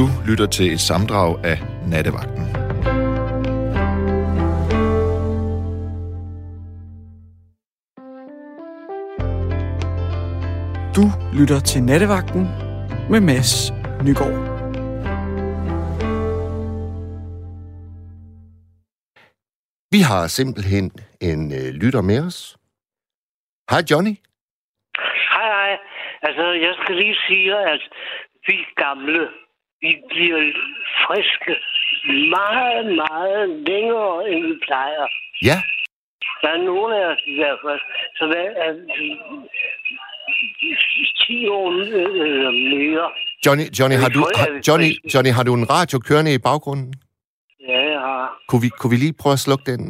Du lytter til et samdrag af Nattevagten. Du lytter til Nattevagten med Mads Nygaard. Vi har simpelthen en lytter med os. Hej Johnny. Hej. Altså, jeg skal lige sige, at vi gamle, vi bliver friske meget, meget længere, end vi plejer. Ja. Der er nogle af os i hvert fald, som er 10 år mere. Johnny, har du en radio kørende i baggrunden? Ja, jeg har. Kunne vi lige prøve at slukke den?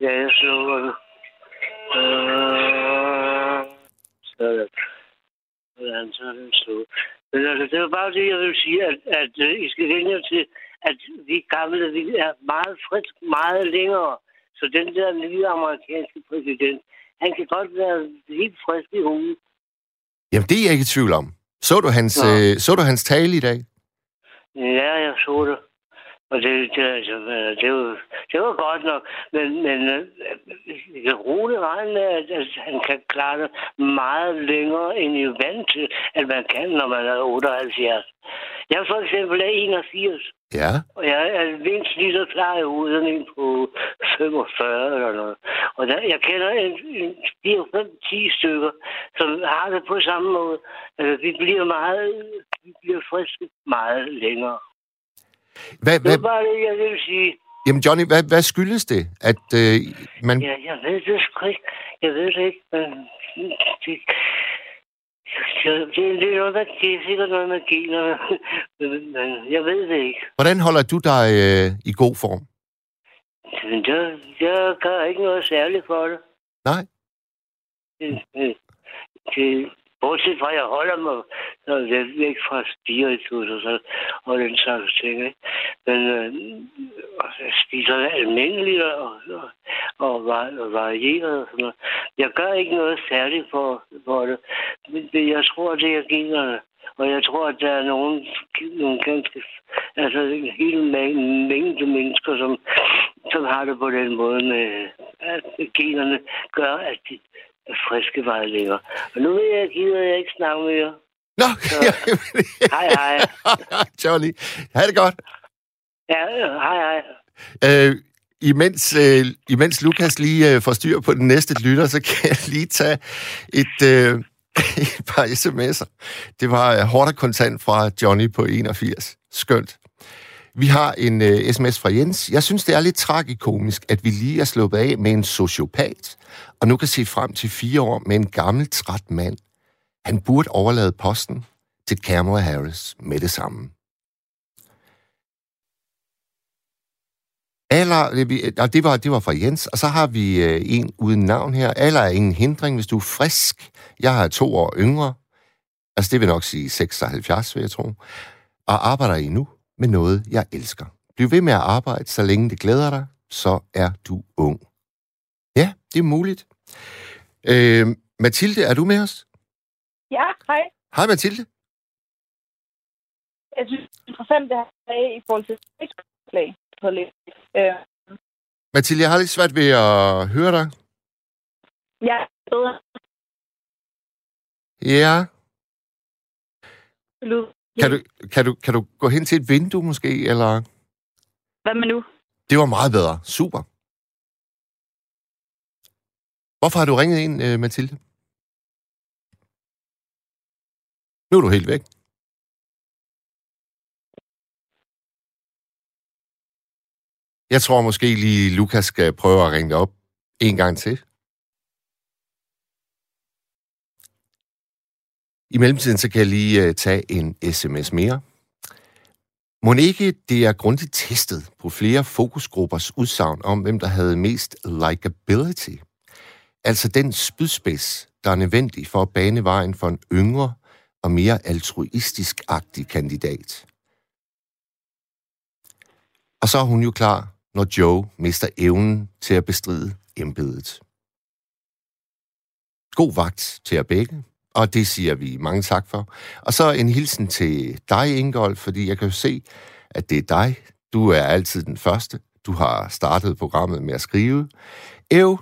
Ja, jeg slukker den. Sådan. Hvordan så er den slukket? Men altså, det var bare det, jeg vil sige, at I skal vende til, at vi gamle vi er meget friske, meget længere. Så den der nye amerikanske præsident, han kan godt være helt frisk i hovedet. Jamen, det er jeg ikke i tvivl om. Så du hans tale i dag? Ja, jeg så det. Og det var godt nok. Men rolig regn med, at han kan klare det meget længere, end I er vant til, at man kan, når man er 78. Jeg for eksempel er 81. Ja. Og jeg er mindst lige så klar i hovedet, end på 45 eller noget. Og jeg kender 4-5-10 stykker, som har det på samme måde. Altså, vi bliver friske meget længere. Det var bare det, jeg ville sige. Jamen Johnny, hvad skyldes det? At man... Ja, jeg ved det sgu ikke. Jeg ved det ikke, men... Det er noget, det er sikkert noget med generne, men jeg ved det ikke. Hvordan holder du dig i god form? Jeg gør ikke noget særligt for det. Nej? Bortset fra, jeg holder mig væk fra spiritus og den slags ting. Ikke? Men jeg spiser almindeligt og varieret og sådan noget. Jeg gør ikke noget særligt for det. Men jeg tror, det er generne. Og jeg tror, at der er nogle ganske... Altså en hel mængde mennesker, som har det på den måde med... At generne gør, at de... friske vejlæger. Og nu vil jeg ikke snakke mere. Nå, så, hej. Johnny, ha' det godt. Ja, hej. Imens Lukas lige får styr på den næste lytter, så kan jeg lige tage et par sms'er. Det var hårdt og kontant fra Johnny på 81. Skønt. Vi har en sms fra Jens. Jeg synes, det er lidt tragikomisk, at vi lige er sluppet af med en sociopat, og nu kan se frem til 4 år med en gammel, træt mand. Han burde overlade posten til Cameron Harris med det samme. Det var fra Jens, og så har vi en uden navn her. Alder er ingen hindring, hvis du er frisk. Jeg er 2 år yngre. Altså, det vil nok sige 76, vil jeg tro. Og arbejder endnu med noget, jeg elsker. Bliv ved med at arbejde, så længe det glæder dig, så er du ung. Ja, det er muligt. Mathilde, er du med os? Ja, hej. Hej, Mathilde. Jeg synes, det er interessant, det her i forhold til Facebook-klag. Mathilde, jeg har lidt svært ved at høre dig. Ja, bedre. Ja. Kan du gå hen til et vindue måske, eller? Hvad med nu? Det var meget bedre. Super. Hvorfor har du ringet ind, Mathilde? Nu er du helt væk. Jeg tror måske lige, Lukas skal prøve at ringe dig op en gang til. I mellemtiden så kan jeg lige tage en sms mere. Mon ikke det er grundigt testet på flere fokusgruppers udsagn om, hvem der havde mest likability. Altså den spydspids, der er nødvendig for at bane vejen for en yngre og mere altruistisk-agtig kandidat. Og så er hun jo klar, når Joe mister evnen til at bestride embedet. God vagt til jer begge. Og det siger vi mange tak for. Og så en hilsen til dig, Ingolf, fordi jeg kan jo se, at det er dig. Du er altid den første. Du har startet programmet med at skrive.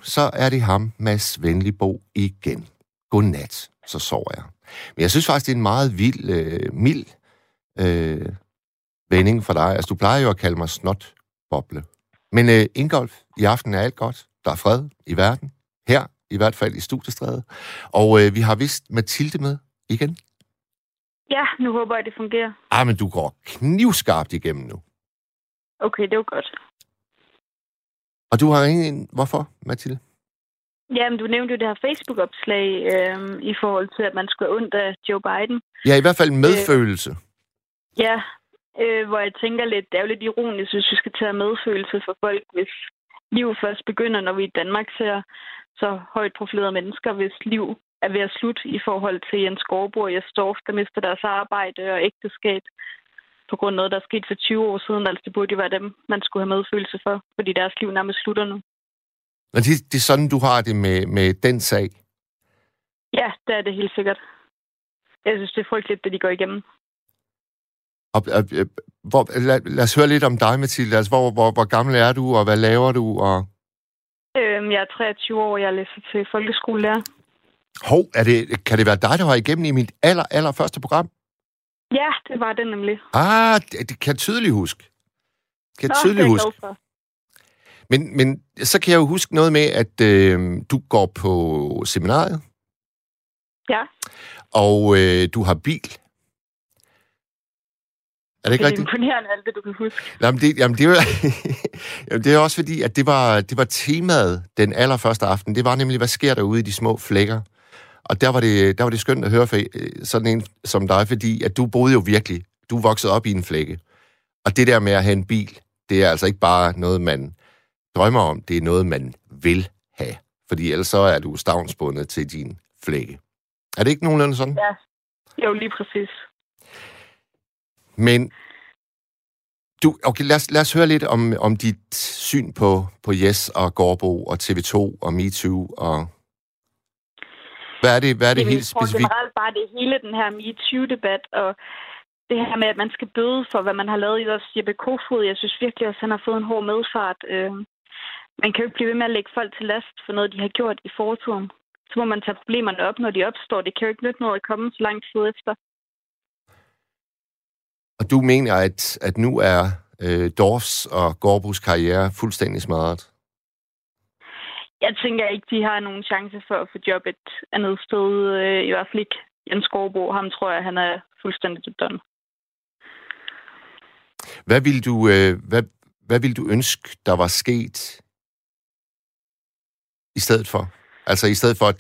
Så er det ham, Mads Venligbo, igen. Godnat, så sover jeg. Men jeg synes faktisk, det er en meget vild, mild vending for dig. Altså, du plejer jo at kalde mig snotboble. Men Ingolf, i aften er alt godt. Der er fred i verden. Her, i hvert fald i Studiestrædet. Og vi har vist Mathilde med igen. Ja, nu håber jeg, det fungerer. Ah, men du går knivskarpt igennem nu. Okay, det var godt. Og du har ingen... Hvorfor, Mathilde? Jamen, du nævnte jo det her Facebook-opslag i forhold til, at man skulle have ondt af Joe Biden. Ja, i hvert fald medfølelse. Ja, hvor jeg tænker lidt, det er jo lidt ironisk, hvis vi skal tage medfølelse for folk, hvis liv først begynder, når vi i Danmark ser så højt profilerede mennesker, hvis liv er ved at slutte i forhold til Jens Skorborg og Jens Dorf, der mister deres arbejde og ægteskab på grund af noget, der er sket for 20 år siden. Altså, det burde jo være dem, man skulle have medfølelse for, fordi deres liv nærmest slutter nu. Og det er sådan, du har det med den sag? Ja, det er det helt sikkert. Jeg synes, det er frygteligt, det de går igennem. Lad os høre lidt om dig, Mathilde. Altså, hvor gammel er du, og hvad laver du? Og... jeg er 23 år, og jeg læser til folkeskolelærer. Hov, kan det være dig, der var igennem i mit aller første program? Ja, det var det nemlig. Ah, det kan jeg tydeligt huske. Nå, men så kan jeg jo huske noget med, at du går på seminariet. Ja. Og du har bil. Er det ikke rigtigt? Det er imponerende alt det, du kan huske. Jamen, det er også fordi, at det var temaet den allerførste aften. Det var nemlig, hvad sker der ude i de små flækker? Og der var det skønt at høre fra sådan en som dig, fordi at du boede jo virkelig. Du voksede op i en flække. Og det der med at have en bil, det er altså ikke bare noget, man drømmer om. Det er noget, man vil have. Fordi ellers så er du stavnsbundet til din flække. Er det ikke nogenlunde sådan? Ja, jo lige præcis. Men du, okay, lad os høre lidt om dit syn på Jes og Gaardbo og TV2 og MeToo og... Hvad er det helt specifikt? Jeg tror generelt bare, det er hele den her MeToo-debat, og det her med, at man skal bøde for, hvad man har lavet i deres Jeppe Kofod. Jeg synes virkelig, at han har fået en hård medfart. Man kan jo ikke blive ved med at lægge folk til last for noget, de har gjort i fortiden. Så må man tage problemerne op, når de opstår. Det kan jo ikke nytte noget at komme så lang tid efter. Og du mener, at nu er Dorfs og Gaardbos karriere fuldstændig smadret? Jeg tænker ikke, de har nogen chance for at få job et andet sted. I hvert fald ikke Jens Gaardbo. Ham tror jeg, han er fuldstændig done. Hvad ville du ønske, der var sket i stedet for? Altså i stedet for, at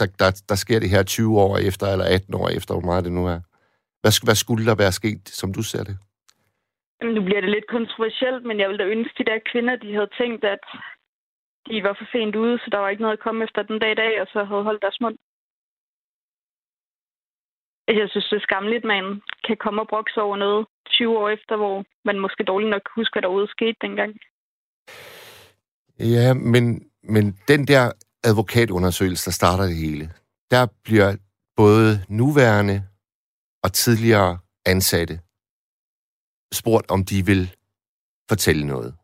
der sker det her 20 år efter, eller 18 år efter, hvor meget det nu er. Hvad skulle der være sket, som du ser det? Jamen, nu bliver det lidt kontroversielt, men jeg ville da ønske, de der kvinder, de havde tænkt, at de var for sent ude, så der var ikke noget at komme efter den dag i dag, og så havde holdt deres mund. Jeg synes, det er skamligt, man kan komme og brokse over noget 20 år efter, hvor man måske dårligt nok kan huske, hvad derude skete dengang. Ja, men den der advokatundersøgelse, der starter det hele, der bliver både nuværende og tidligere ansatte spurgt, om de vil fortælle noget.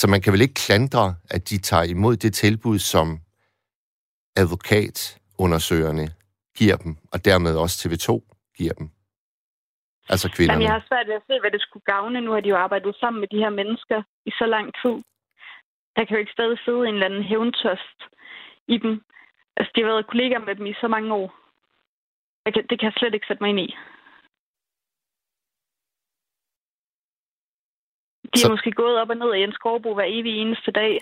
Så man kan vel ikke klandre, at de tager imod det tilbud, som advokatundersøgerne giver dem, og dermed også TV2 giver dem. Altså kvinderne. Jamen, jeg har svært ved at se, hvad det skulle gavne. Nu har de jo arbejdet sammen med de her mennesker i så lang tid. Der kan jo ikke stadig sidde en eller anden hævntørst i dem. Altså, de har været kollegaer med dem i så mange år. Det kan jeg slet ikke sætte mig ind i. De er måske gået op og ned af Jens Gaardbo hver evig eneste dag,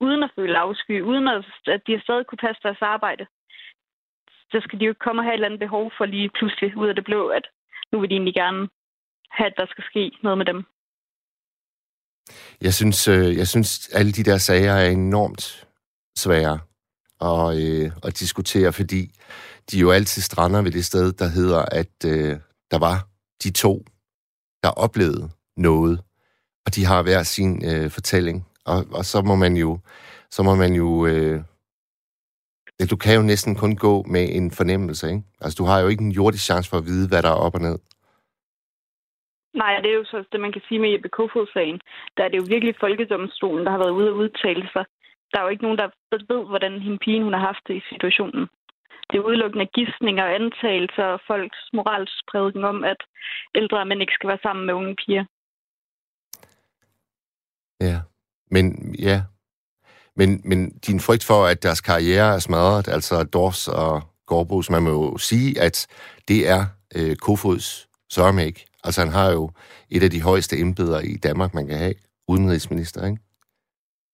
uden at føle afsky, uden at de stadig kunne passe deres arbejde. Så skal de jo ikke komme og have et eller andet behov for lige pludselig ud af det blå, at nu vil de egentlig gerne have, at der skal ske noget med dem. Jeg synes alle de der sager er enormt svære at diskutere, fordi de jo altid strander ved det sted, der hedder, at der var de to, der oplevede noget. Og de har hver sin fortælling, og så må man jo Du kan jo næsten kun gå med en fornemmelse, ikke? Altså, du har jo ikke en jordisk chance for at vide, hvad der er op og ned. Nej, det er jo så det, man kan sige med Jeppe Kofod-sagen. Der er det jo virkelig folkedomstolen, der har været ude og udtale sig. Der er jo ikke nogen, der ved, hvordan hende pigen, hun har haft det i situationen. Det er udelukkende gidsninger og antagelser og folks moralspredning om, at ældre mænd ikke skal være sammen med unge piger. Ja, men ja. Men din frygt for, at deres karriere er smadret, altså Dorfs og Gaardbos, man må jo sige, at det er Kofods sørmæk. Altså han har jo et af de højeste embeder i Danmark, man kan have, udenrigsminister, ikke?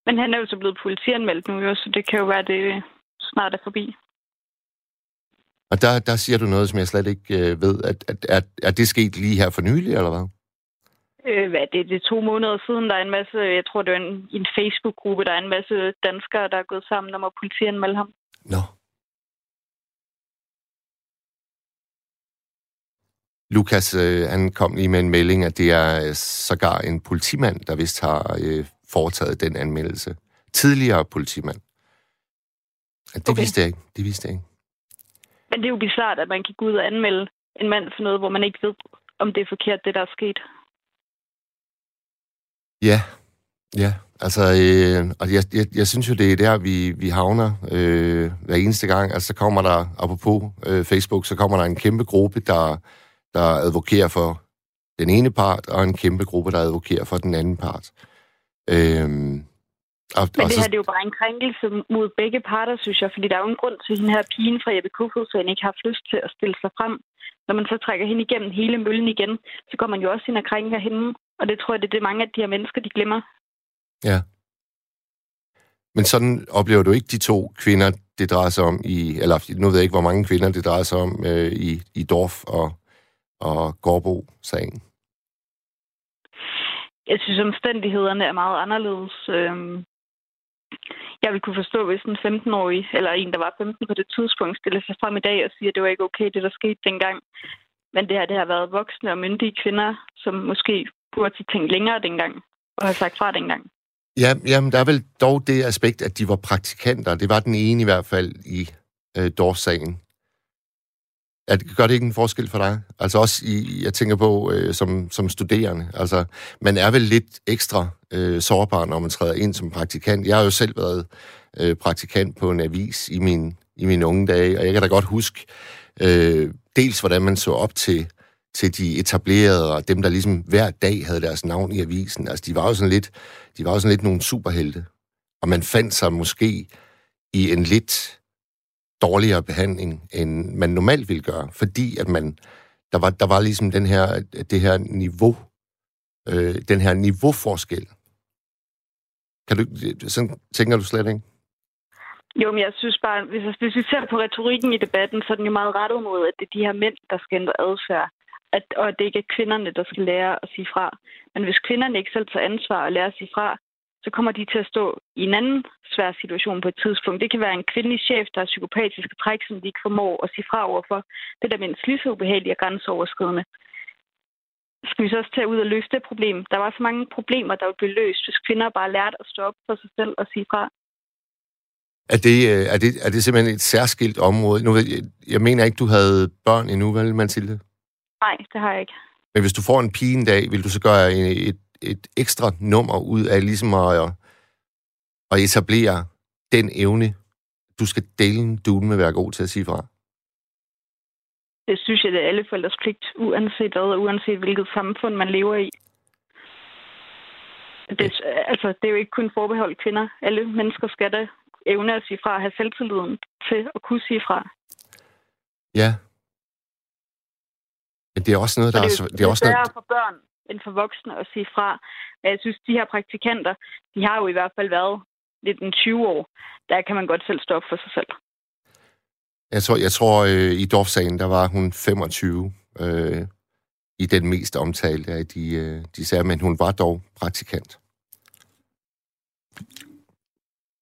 Men han er jo så blevet politianmeldt nu jo, så det kan jo være, det snart er forbi. Og der siger du noget, som jeg slet ikke ved. Er det sket lige her for nylig, eller hvad? Det er 2 måneder siden, der er en masse, jeg tror det er en Facebook-gruppe, der er en masse danskere, der er gået sammen om at politianmelde ham. Nå. Lukas, han kom lige med en melding, at det er sågar en politimand, der vist har foretaget den anmeldelse. Tidligere politimand. Det vidste jeg ikke. Men det er jo bizarrt, at man kan gå ud og anmelde en mand for noget, hvor man ikke ved, om det er forkert, det der er sket. Ja. Altså, og jeg synes jo, det er der, vi havner hver eneste gang. Altså, så kommer der, apropos Facebook, så kommer der en kæmpe gruppe, der advokerer for den ene part, og en kæmpe gruppe, der advokerer for den anden part. Men det er jo bare en krænkelse mod begge parter, synes jeg, fordi der er jo en grund til, at den her pigen fra Jeppe Kofod, så han ikke har haft lyst til at stille sig frem. Når man så trækker hende igennem hele møllen igen, så går man jo også ind og krænker hende. Og det tror jeg, det er mange af de her mennesker, de glemmer. Ja. Men sådan oplever du ikke de 2 kvinder, det drejer sig om i... Eller nu ved jeg ikke, hvor mange kvinder, det drejer sig om i Dorf og Gaardbo-sagen. Jeg synes, omstændighederne er meget anderledes. Jeg ville kunne forstå, hvis en 15-årig, eller en, der var 15 på det tidspunkt, stillede sig frem i dag og siger, at det var ikke okay, det der skete dengang. Men det har været voksne og myndige kvinder, som måske... burde de tænke længere dengang, og have sagt fra dengang? Ja, jamen, der er vel dog det aspekt, at de var praktikanter. Det var den ene i hvert fald i Dorf-sagen. Gør det ikke en forskel for dig? Altså også, jeg tænker på, som studerende. Altså, man er vel lidt ekstra sårbar, når man træder ind som praktikant. Jeg har jo selv været praktikant på en avis i mine unge dage, og jeg kan da godt huske dels, hvordan man så op til de etablerede, og dem, der ligesom hver dag havde deres navn i avisen. Altså, de var jo sådan lidt nogle superhelte. Og man fandt sig måske i en lidt dårligere behandling, end man normalt ville gøre, fordi at der var ligesom den her niveauforskel. Sådan tænker du slet ikke? Jo, men jeg synes bare, hvis vi ser på retorikken i debatten, så er den jo meget rettet mod, at det er de her mænd, der skal ændre adfærd. Og at det ikke er kvinderne, der skal lære at sige fra. Men hvis kvinderne ikke selv tager ansvar og lærer at sige fra, så kommer de til at stå i en anden svær situation på et tidspunkt. Det kan være en kvindelig chef, der har psykopatiske træk, som de ikke formår at sige fra overfor. Det er da mindst lige så ubehageligt og grænseoverskridende. Skal vi så også tage ud og løse det problem? Der var så mange problemer, der ville blive løst, hvis kvinder bare lærte at stå op for sig selv og sige fra. Er det simpelthen et særskilt område? Nu, jeg mener ikke, du havde børn endnu, vel, Mathilde? Nej, det har jeg ikke. Men hvis du får en pige en dag, vil du så gøre et ekstra nummer ud af ligesom at etablere den evne, du skal dele med at være god til at sige fra? Det synes jeg, det er alle forældres pligt, uanset hvad, og uanset hvilket samfund man lever i. Det er jo ikke kun forbeholdt kvinder. Alle mennesker skal da evne at sige fra, at have selvtilliden til at kunne sige fra. Ja. Men det er også noget, der er... Det er sværere for børn end for voksne at sige fra. Men jeg synes, de her praktikanter, de har jo i hvert fald været lidt en 20 år. Der kan man godt selv stå op for sig selv. Jeg tror i Dorf-sagen, der var hun 25 i den mest omtalte af de sager, men hun var dog praktikant.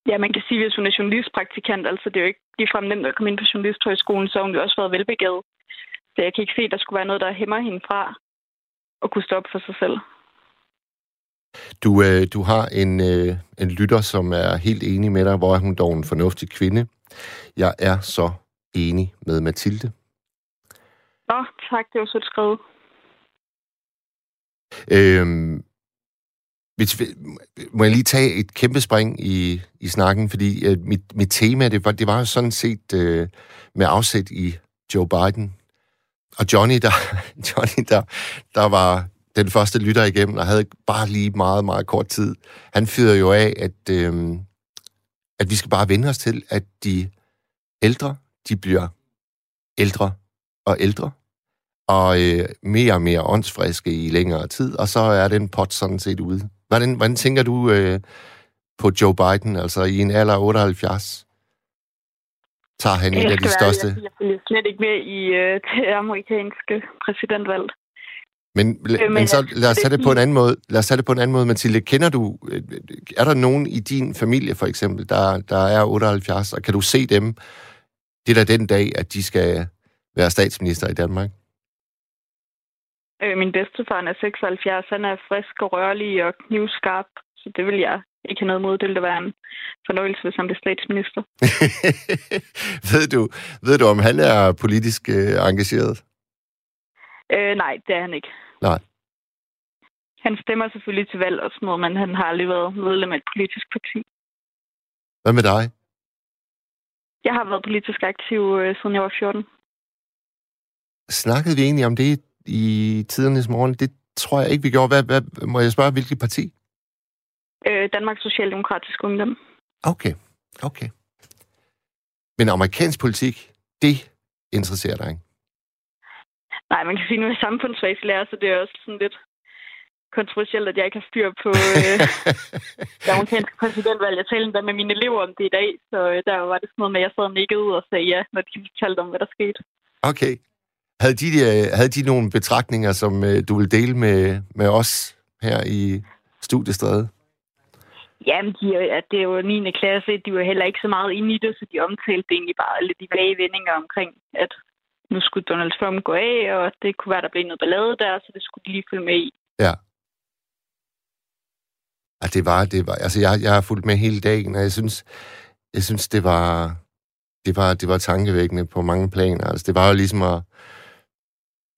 Ja, man kan sige, hvis hun er journalistpraktikant, altså det er jo ikke ligefrem nemt at komme ind på journalisthøjskolen, så har hun jo også været velbegavet. Så jeg kan ikke se, at der skulle være noget, der hæmmer hende fra at kunne stå op for sig selv. Du har en lytter, som er helt enig med dig. Hvor er hun dog en fornuftig kvinde? Jeg er så enig med Mathilde. Nå, tak. Det var sødt skrevet. Må jeg lige tage et kæmpe spring i snakken, fordi mit tema, det var jo sådan set med afsæt i Joe Biden. Og Johnny, der var den første lytter igennem, og havde bare lige meget, meget kort tid. Han fyrede jo af, at vi skal bare vende os til, at de ældre, de bliver ældre og ældre, og mere og mere åndsfriske i længere tid, og så er den pot sådan set ude. Hvordan tænker du på Joe Biden, altså i en alder af 78? Tager han en af de største... Jeg følger slet ikke med i det amerikanske præsidentvalg. Men så lad os tage det på en anden måde. Mathilde, kender du... Er der nogen i din familie, for eksempel, der er 78, og kan du se dem? Det er da den dag, at de skal være statsminister i Danmark. Min bedstefar er 76, han er frisk og rørlig og knivskarp, så det vil jeg ikke have noget mod. Det ville da være en fornøjelse, hvis han blev statsminister. Ved du, om han er politisk engageret? Nej, det er han ikke. Nej. Han stemmer selvfølgelig til valg og sådan noget, men han har aldrig været medlem af et politisk parti. Hvad med dig? Jeg har været politisk aktiv, siden jeg var 14. Snakkede vi egentlig om det i Tidernes Morgen? Det tror jeg ikke, vi gjorde. Må jeg spørge, hvilket parti? Danmarks Socialdemokratisk Ungdom. Okay. Men amerikansk politik, det interesserer dig ikke? Nej, man kan sige, at nu er jeg samfundsfagslærer, så det er også sådan lidt kontroversielt, at jeg ikke har styr på det amerikanske præsidentvalg. Jeg talte endda med mine elever om det i dag, så der var det sådan noget med, at jeg sad og nikkede ud og sagde ja, når de fortalte om, hvad der skete. Okay. Havde de nogle betragtninger, som du ville dele med os her i studiestredet? Jamen, det er jo 9. klasse, de var heller ikke så meget inde i det, så de omtalte egentlig bare alle de vage vendinger omkring, at nu skulle Donald Trump gå af, og det kunne være, der blev noget ballade der, så det skulle de lige følge med i. Ja. Det var. Altså, jeg har fulgt med hele dagen, og jeg synes, det var tankevækkende på mange planer. Altså, det var jo ligesom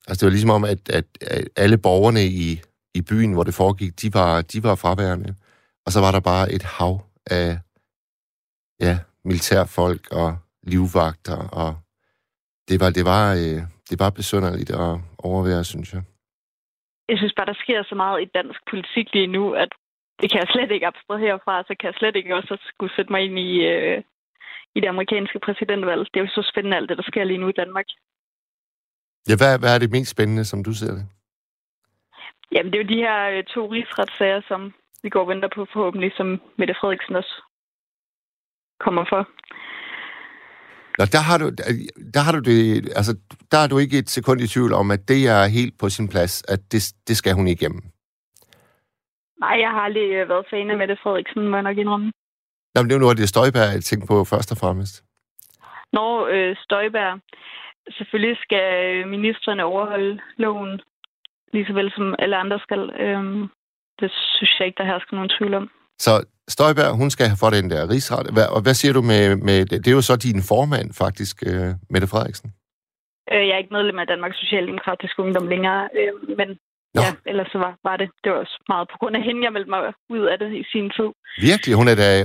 det var ligesom om, at alle borgerne i byen, hvor det foregik, de var fraværende. Og så var der bare et hav af militærfolk og livvagter, og det var besynderligt at overvære, synes jeg. Jeg synes bare, der sker så meget i dansk politik lige nu, at det kan jeg slet ikke abstrahere herfra, så kan jeg slet ikke også skulle sætte mig ind i det amerikanske præsidentvalg. Det er jo så spændende alt det, der sker lige nu i Danmark. Ja, hvad er det mest spændende, som du ser det? Jamen, det er jo de her 2 rigsretssager, som vi går og venter på forhåbentlig, som Mette Frederiksen også kommer for. Nå, der har du det, altså, der er du ikke et sekund i tvivl om, at det er helt på sin plads, at det skal hun igennem. Nej, jeg har aldrig været fan af Mette Frederiksen, må jeg nok indrømme. Nå, men det er jo nu, at det er Støjberg, jeg tænker på først og fremmest. Nå, Støjberg. Selvfølgelig skal ministerne overholde loven, lige så vel som alle andre skal. Det synes jeg ikke, der hersker nogen tvivl om. Så Støjberg, hun skal have for den der rigsret. Og hvad siger du med det? Det er jo så din formand, faktisk, Mette Frederiksen. Jeg er ikke medlem af Danmarks Socialdemokratisk Ungdom længere, men nå. Ja, ellers så var det. Det var også meget på grund af hende, jeg meldte mig ud af det i sin tid. Virkelig?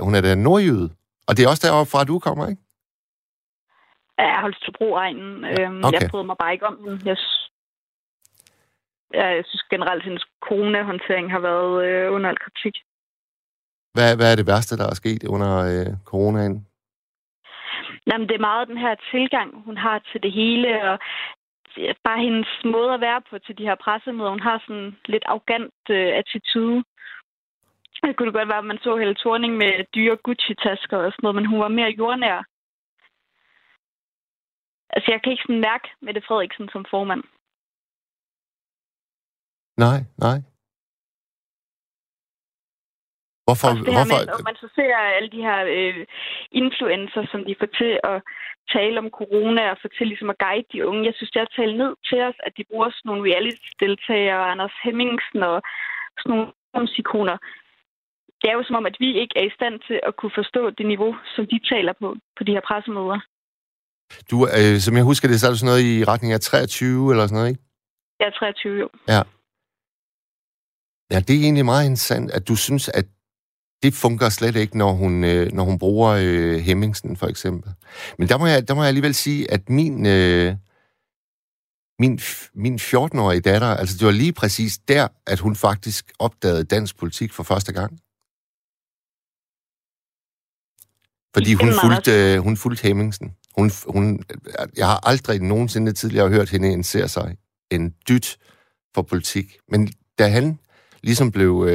Hun er da nordjyde. Og det er også deroppe fra, at du kommer, ikke? Ja, jeg holdt Tuborg-egnen. Okay. Jeg prøvede mig bare ikke om den. Jeg synes generelt, at hendes coronahåndtering har været under al kritik. Hvad er det værste, der er sket under coronaen? Jamen, det er meget den her tilgang, hun har til det hele, og bare hendes måde at være på til de her pressemøder. Hun har sådan en lidt arrogant attitude. Det kunne godt være, at man så Helle Thorning med dyre Gucci-tasker og sådan noget, men hun var mere jordnær. Altså, jeg kan ikke sådan mærke Mette Frederiksen som formand. Nej. Hvorfor? Med, man så ser alle de her influencer, som de får til at tale om corona og får til ligesom at guide de unge. Jeg synes, det er at tale ned til os, at de bruger sådan nogle reality-deltagere, Anders Hemmingsen og sådan nogle ungdomsikoner. Det er jo som om, at vi ikke er i stand til at kunne forstå det niveau, som de taler på de her pressemøder. Du, som jeg husker det, så er du sådan noget i retning af 23 eller sådan noget, ikke? Ja, 23, jo. Ja. Ja, det er egentlig meget interessant, at du synes, at det fungerer slet ikke, når hun bruger Hemmingsen, for eksempel. Men der må jeg alligevel sige, at min 14-årige datter, altså det var lige præcis der, at hun faktisk opdagede dansk politik for første gang. Fordi hun fulgte Hemmingsen. Jeg har aldrig nogensinde tidligere hørt hende interessere sig en dyt for politik. Men da han ligesom blev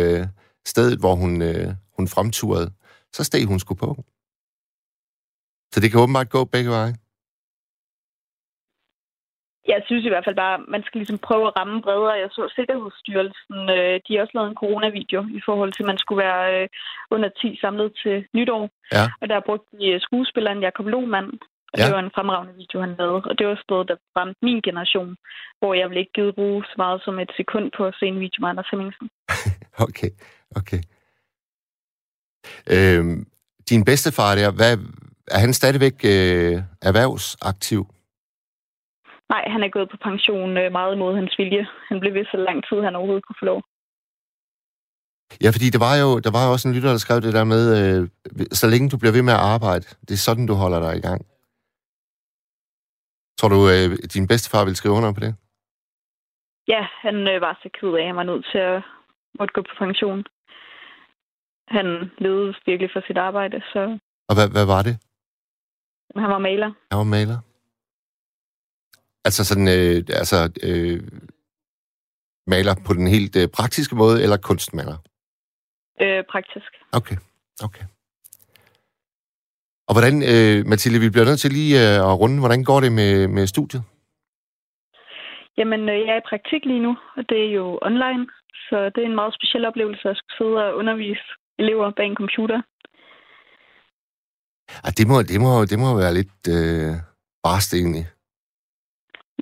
stedet, hvor hun fremturede, så steg hun sgu på. Så det kan åbenbart gå begge veje. Jeg synes i hvert fald bare, man skal ligesom prøve at ramme bredere. Jeg så Sikkerhedsstyrelsen, de har også lavet en coronavideo i forhold til, at man skulle være under 10 samlet til nytår. Ja. Og der brugte de skuespilleren Jacob Lohmann, og ja. Det var en fremragende video, han lavede. Og det var sådan noget, der ramte min generation, hvor jeg ville ikke givet bruge så meget som et sekund på at se en video med Anders Hemmingsen. Okay. Din bedstefar der, er han stadigvæk erhvervsaktiv? Nej, han er gået på pension meget imod hans vilje. Han blev ved så lang tid, han overhovedet kunne få lov. Ja, fordi der var jo også en lytter, der skrev det der med, så længe du bliver ved med at arbejde, det er sådan, du holder dig i gang. Tror du, din bedstefar ville skrive under på det? Ja, han var så ked af, at han var nødt til at måtte gå på pension. Han levede virkelig for sit arbejde, så... Og hvad var det? Han var maler. Altså sådan, maler på den helt praktiske måde, eller kunstmaler? Praktisk. Okay. Og hvordan, Mathilde, vi bliver nødt til lige at runde, hvordan går det med studiet? Jamen, jeg er i praktik lige nu, og det er jo online, så det er en meget speciel oplevelse at sidde og undervise elever bag en computer. Ah, det må være lidt barst egentlig.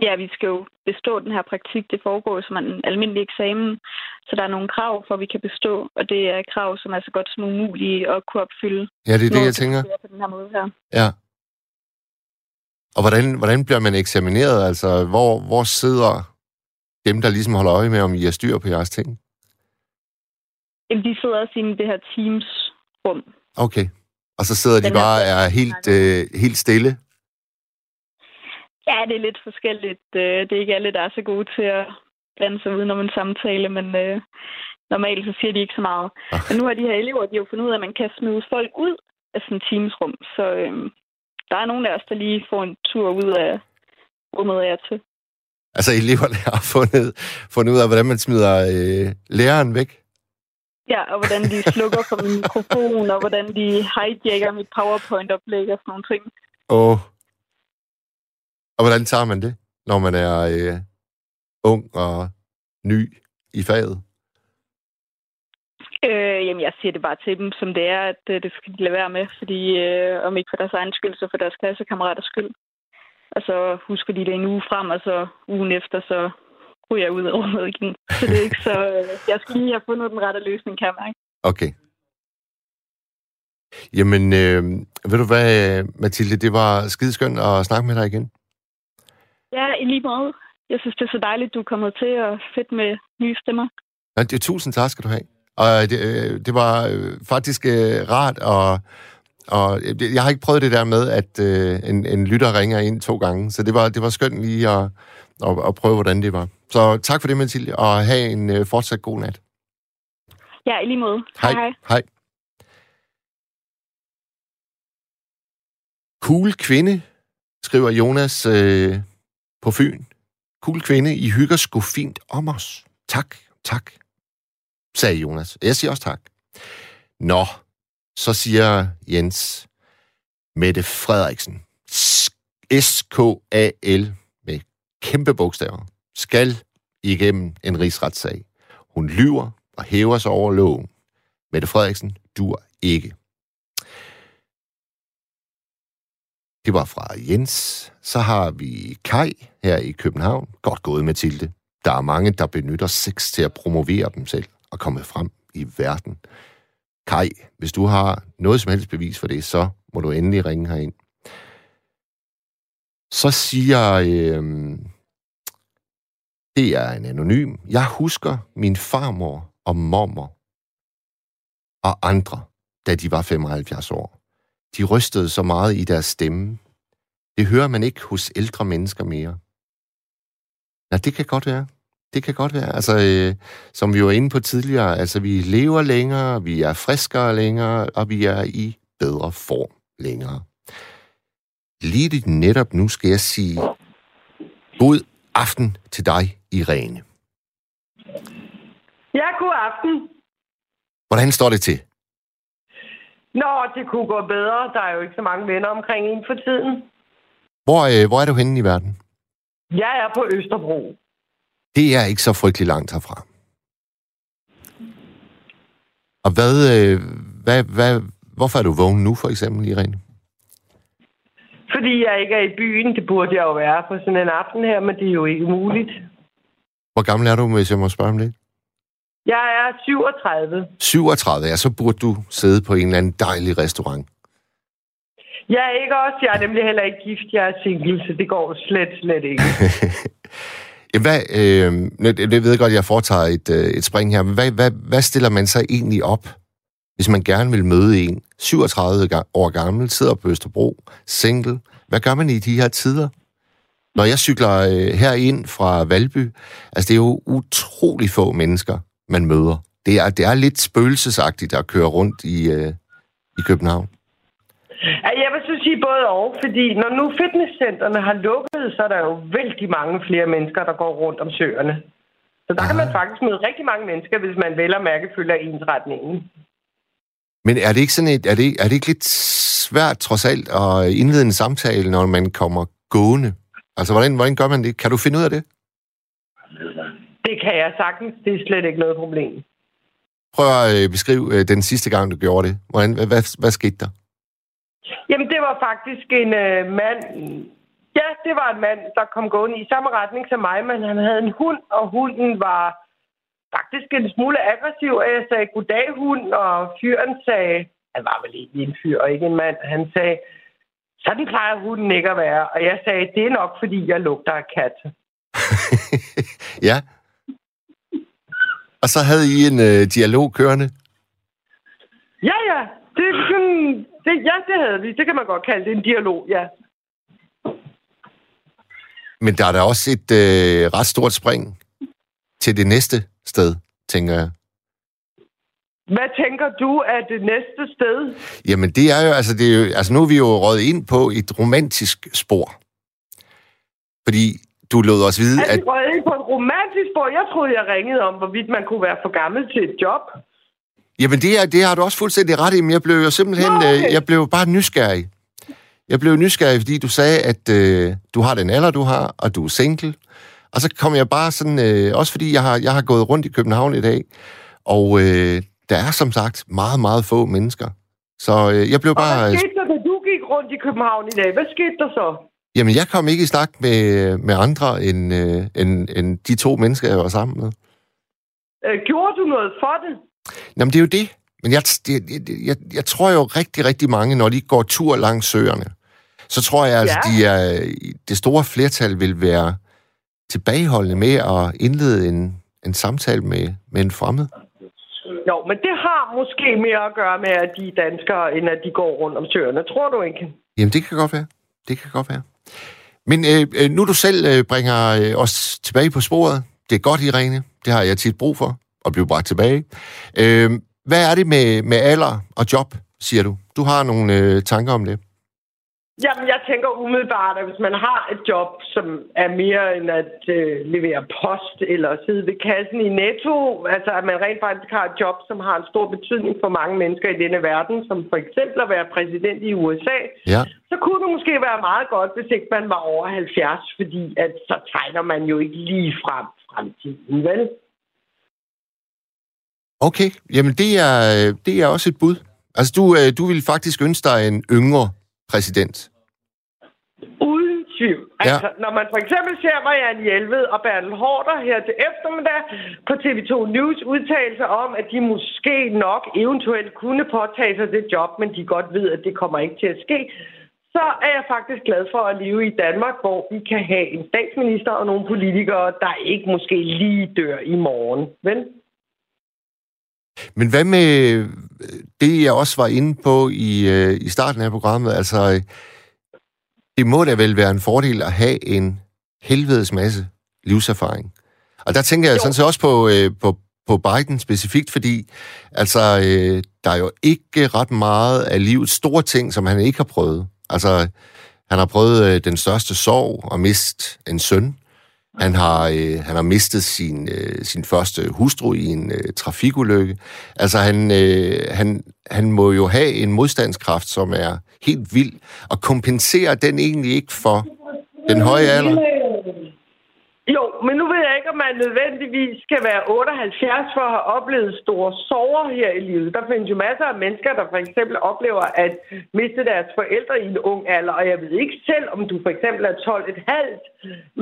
Ja, vi skal jo bestå den her praktik. Det foregår som en almindelig eksamen, så der er nogle krav for, at vi kan bestå, og det er krav, som er så godt som umulige at kunne opfylde. Ja, det er det, jeg tænker. På den her måde her. Ja. Og hvordan bliver man eksamineret? Altså, hvor sidder dem, der ligesom holder øje med, om I har styr på jeres ting? Jamen, de sidder også inde i det her Teams-rum. Okay. Og så sidder de bare og er helt stille? Ja, det er lidt forskelligt. Det er ikke alle, der er så gode til at blande sig udenom en samtale, men normalt så siger de ikke så meget. Men nu har de her elever, de har jo fundet ud af, at man kan smide folk ud af sådan et Teams-rum, så der er nogen af os, der lige får en tur ud af rummet af jer til. Altså eleverne har fundet ud af, hvordan man smider læreren væk? Ja, og hvordan de slukker for min mikrofon, og hvordan de hijacker mit PowerPoint-oplæg og sådan nogle ting. Og hvordan tager man det, når man er ung og ny i faget? Jamen, jeg siger det bare til dem, som det er, at det skal de lade være med, fordi om ikke for deres egen skyld, så for deres klassekammeraters skyld. Og så husker de det en uge frem, og så ugen efter, så ryger jeg ud af rummet igen. Så det er ikke så... jeg skal lige have fundet den rette løsning, kan jeg mærke. Okay. Jamen, ved du hvad, Mathilde, det var skideskønt at snakke med dig igen. Ja, i lige måde. Jeg synes, det er så dejligt, du er kommet til at fedt med nye stemmer. Ja, tusind tak skal du have. Og det var faktisk rart, og jeg har ikke prøvet det der med, at en lytter ringer ind 2 gange, så det var skønt lige at prøve, hvordan det var. Så tak for det, Mathilde, og have en fortsat god nat. Ja, i lige måde. Hej. Cool kvinde, skriver Jonas... på Fyn. Cool kvinde, I hygger sgu fint om os. Tak, sagde Jonas. Jeg siger også tak. Nå, så siger Jens Mette Frederiksen. SKAL med kæmpe bogstaver. Skal igennem en rigsretssag. Hun lyver og hæver sig over loven. Mette Frederiksen dur ikke. Det var fra Jens. Så har vi Kai her i København. Godt gået, Mathilde. Der er mange, der benytter sex til at promovere dem selv og komme frem i i verden. Kai, hvis du har noget som helst bevis for det, så må du endelig ringe herind. Så siger... det er en anonym. Jeg husker min farmor og mormor og andre, da de var 75 år. De rystede så meget i deres stemme. Det hører man ikke hos ældre mennesker mere. Nej, det kan godt være. Det kan godt være. Altså, som vi var inde på tidligere, altså vi lever længere, vi er friskere længere, og vi er i bedre form længere. Lige netop nu skal jeg sige god aften til dig, Irene. Ja, god aften. Hvordan står det til? Nå, det kunne gå bedre. Der er jo ikke så mange venner omkring en for tiden. Hvor er du henne i verden? Jeg er på Østerbro. Det er ikke så frygtelig langt herfra. Og hvorfor er du vågen nu, for eksempel, Irene? Fordi jeg ikke er i byen. Det burde jeg jo være på sådan en aften her, men det er jo ikke muligt. Hvor gammel er du, hvis jeg må spørge om det? Jeg er 37. 37, ja. Så burde du sidde på en eller anden dejlig restaurant. Ja, ikke også. Jeg er nemlig heller ikke gift. Jeg er single, så det går slet ikke. Det ved jeg godt, jeg foretager et spring her. Men hvad stiller man så egentlig op, hvis man gerne vil møde en 37 år gammel, sidder på Østerbro, single? Hvad gør man i de her tider? Når jeg cykler herind fra Valby, altså det er jo utrolig få mennesker, man møder. Det er lidt spøgelsesagtigt at køre rundt i København. Jeg vil så sige både og, fordi når nu fitnesscenterne har lukket, så er der jo vældig mange flere mennesker, der går rundt om søerne. Så der kan man faktisk møde rigtig mange mennesker, hvis man vælger mærkefølger i ensretningen. Men er det ikke sådan er det ikke lidt svært trods alt at indlede en samtale, når man kommer gående? Altså hvordan gør man det? Kan du finde ud af det? Det kan jeg sagtens. Det er slet ikke noget problem. Prøv at beskrive den sidste gang, du gjorde det. Hvad skete der? Jamen, det var faktisk en mand... Ja, det var en mand, der kom gående i samme retning som mig, men han havde en hund, og hunden var faktisk en smule aggressiv, og jeg sagde, goddag hund, og fyren sagde... Han var vel egentlig en fyr, og ikke en mand. Han sagde, sådan plejer hunden ikke at være. Og jeg sagde, det er nok, fordi jeg lugter af katte. Ja. Og så havde I en dialog kørende? Ja. Det er sådan... Ja, det havde vi. Det kan man godt kalde det en dialog, ja. Men der er da også et ret stort spring til det næste sted, tænker jeg. Hvad tænker du er det næste sted? Jamen, det er jo, nu er vi jo røget ind på et romantisk spor. Fordi du lod os vide, at... Er vi røget ind på et romantisk spor? Jeg troede, jeg ringede om, hvorvidt man kunne være for gammel til et job. Jamen, det har du også fuldstændig ret i, men jeg blev jo simpelthen... Okay. Jeg blev bare nysgerrig. Jeg blev nysgerrig, fordi du sagde, at du har den alder, du har, og du er single. Og så kom jeg bare sådan... også fordi jeg har gået rundt i København i dag, og der er som sagt meget, meget få mennesker. Så jeg blev bare... Og hvad skete der, da du gik rundt i København i dag? Hvad skete der så? Jamen, jeg kom ikke i snak med andre end de to mennesker, jeg var sammen med. Gjorde du noget for det? Jamen, det er jo det. Men jeg tror jo rigtig, rigtig mange, når de går tur langs søerne, så tror jeg, altså, det store flertal vil være tilbageholdende med at indlede en samtale med en fremmed. Jo, men det har måske mere at gøre med, at de er danskere, end at de går rundt om søerne. Tror du ikke? Jamen, det kan godt være. Men nu du selv bringer os tilbage på sporet, det er godt, Irene. Det har jeg tit brug for. Og blive bragt tilbage. Hvad er det med alder og job, siger du? Du har nogle tanker om det. Jamen, jeg tænker umiddelbart, at hvis man har et job, som er mere end at levere post eller sidde ved kassen i Netto, altså at man rent faktisk har et job, som har en stor betydning for mange mennesker i denne verden, som for eksempel at være præsident i USA, ja, så kunne det måske være meget godt, hvis ikke man var over 70, fordi at så tegner man jo ikke lige frem fremtiden, vel? Okay, jamen det er også et bud. Altså du ville faktisk ønske dig en yngre præsident. Uden tvivl. Altså, når man for eksempel ser Marianne Jelved og Bertel Hårder her til eftermiddag på TV2 News udtalelse om, at de måske nok eventuelt kunne påtage sig det job, men de godt ved, at det kommer ikke til at ske, så er jeg faktisk glad for at leve i Danmark, hvor vi kan have en statsminister og nogle politikere, der ikke måske lige dør i morgen. Vel? Men hvad med det, jeg også var inde på i starten af programmet? Altså, det må da vel være en fordel at have en helvedes masse livserfaring. Og der tænker jeg sådan set også på Biden specifikt, fordi altså, der er jo ikke ret meget af livets store ting, som han ikke har prøvet. Altså, han har prøvet den største sorg og miste en søn. Han har mistet sin første hustru i en trafikulykke. Altså, han må jo have en modstandskraft, som er helt vild, og kompenserer den egentlig ikke for den høje alder? Jo, men nu ved jeg ikke, om man nødvendigvis skal være 78 for at have oplevet store sorger her i livet. Der findes jo masser af mennesker, der for eksempel oplever at miste deres forældre i en ung alder, og jeg ved ikke selv, om du for eksempel er 12,5,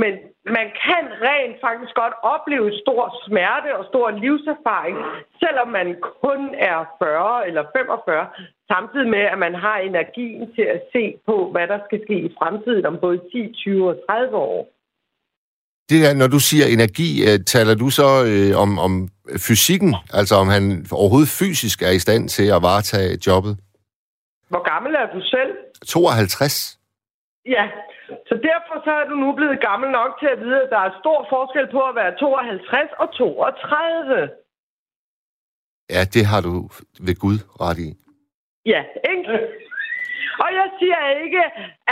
men man kan rent faktisk godt opleve stor smerte og stor livserfaring, selvom man kun er 40 eller 45, samtidig med, at man har energien til at se på, hvad der skal ske i fremtiden om både 10, 20 og 30 år. Det der, når du siger energi, taler du så om fysikken? Altså om han overhovedet fysisk er i stand til at varetage jobbet? Hvor gammel er du selv? 52. Ja, så derfor så er du nu blevet gammel nok til at vide, at der er stor forskel på at være 52 og 32. Ja, det har du ved Gud ret i. Ja, ikke? Og jeg siger ikke,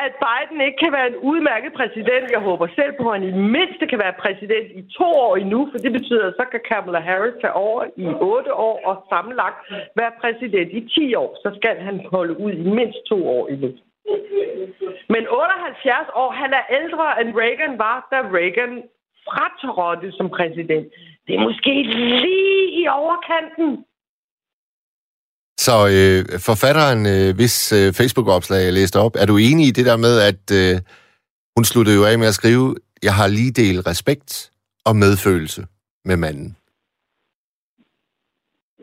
at Biden ikke kan være en udmærket præsident. Jeg håber selv på, at han i det mindste kan være præsident i 2 år endnu, for det betyder, at så kan Cameron Harris tage over i 8 år og sammenlagt være præsident i 10 år. Så skal han holde ud i mindst 2 år endnu. Men 78 år, han er ældre end Reagan var, da Reagan fratrådte som præsident. Det er måske lige i overkanten. Så forfatteren, hvis Facebook-opslag jeg læste op, er du enig i det der med, at hun sluttede jo af med at skrive, jeg har lige delt respekt og medfølelse med manden?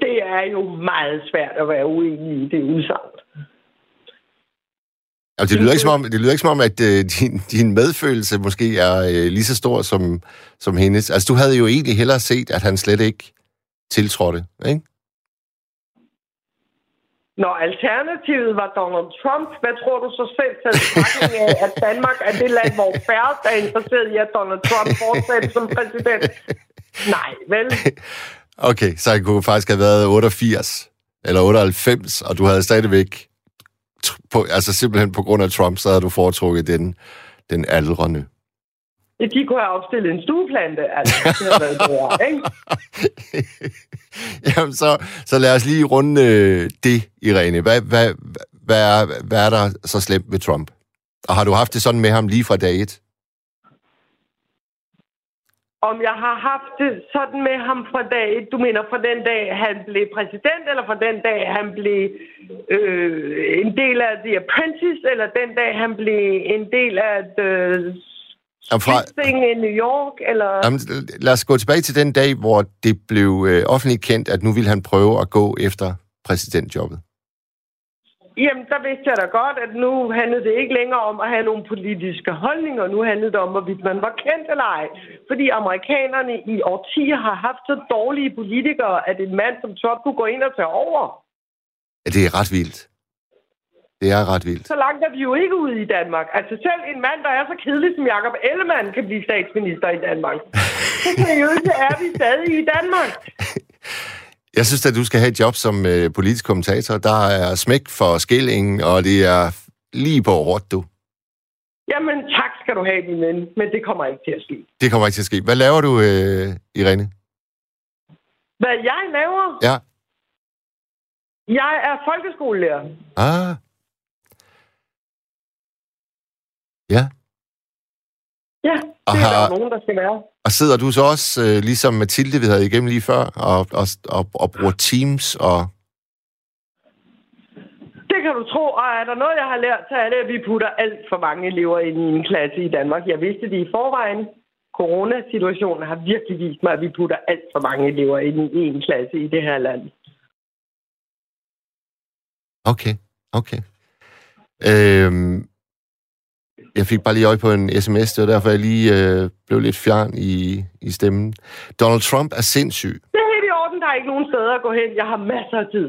Det er jo meget svært at være uenig i det udsagn. Altså, det lyder ikke som om, at din medfølelse måske er lige så stor som hendes. Altså, du havde jo egentlig hellere set, at han slet ikke tiltrådte, ikke? Når alternativet var Donald Trump, hvad tror du så selv til af, at Danmark er det land, hvor færre er interesseret i, at Donald Trump fortsætter som præsident? Nej, vel? Okay, så jeg kunne faktisk have været 88 eller 98, og du havde stadigvæk, altså simpelthen på grund af Trump, så havde du foretrukket den aldrende. De kunne have opstillet en stueplante, altså. Det har været bedre, ikke? Jamen, så lad os lige runde det, Irene. Hvad er der så slemt ved Trump? Og har du haft det sådan med ham lige fra dag 1? Om jeg har haft det sådan med ham fra dag 1? Du mener fra den dag, han blev præsident, eller fra den dag, han blev en del af The Apprentice, eller den dag, han blev en del af i New York, eller... Jamen, lad os gå tilbage til den dag, hvor det blev offentligt kendt, at nu ville han prøve at gå efter præsidentjobbet. Jamen, der vidste jeg da godt, at nu handlede det ikke længere om at have nogle politiske holdninger. Nu handlede det om, hvorvidt man var kendt eller ej. Fordi amerikanerne i årtier har haft så dårlige politikere, at en mand som Trump kunne gå ind og tage over. Ja, det er ret vildt. Det er ret vildt. Så langt er vi jo ikke ude i Danmark. Altså selv en mand, der er så kedelig som Jacob Ellemann, kan blive statsminister i Danmark. Så seriøst er vi stadig i Danmark. Jeg synes, at du skal have et job som politisk kommentator. Der er smæk for skillingen, og det er lige på hårdt, du. Jamen tak skal du have, min ven, men det kommer ikke til at ske. Det kommer ikke til at ske. Hvad laver du, Irene? Hvad jeg laver? Ja. Jeg er folkeskolelærer. Ah, ja. Ja, det er der nogen, der skal være. Og sidder du så også, ligesom Mathilde, vi havde igennem lige før, og bruger Teams og... Det kan du tro, og er der noget, jeg har lært, så er det, at vi putter alt for mange elever ind i en klasse i Danmark. Jeg vidste det i forvejen. Coronasituationen har virkelig vist mig, at vi putter alt for mange elever ind i en klasse i det her land. Okay. Jeg fik bare lige øje på en sms, det var derfor, jeg lige blev lidt fjern i stemmen. Donald Trump er sindssyg. Det er helt i orden, der er ikke nogen steder at gå hen. Jeg har masser af tid.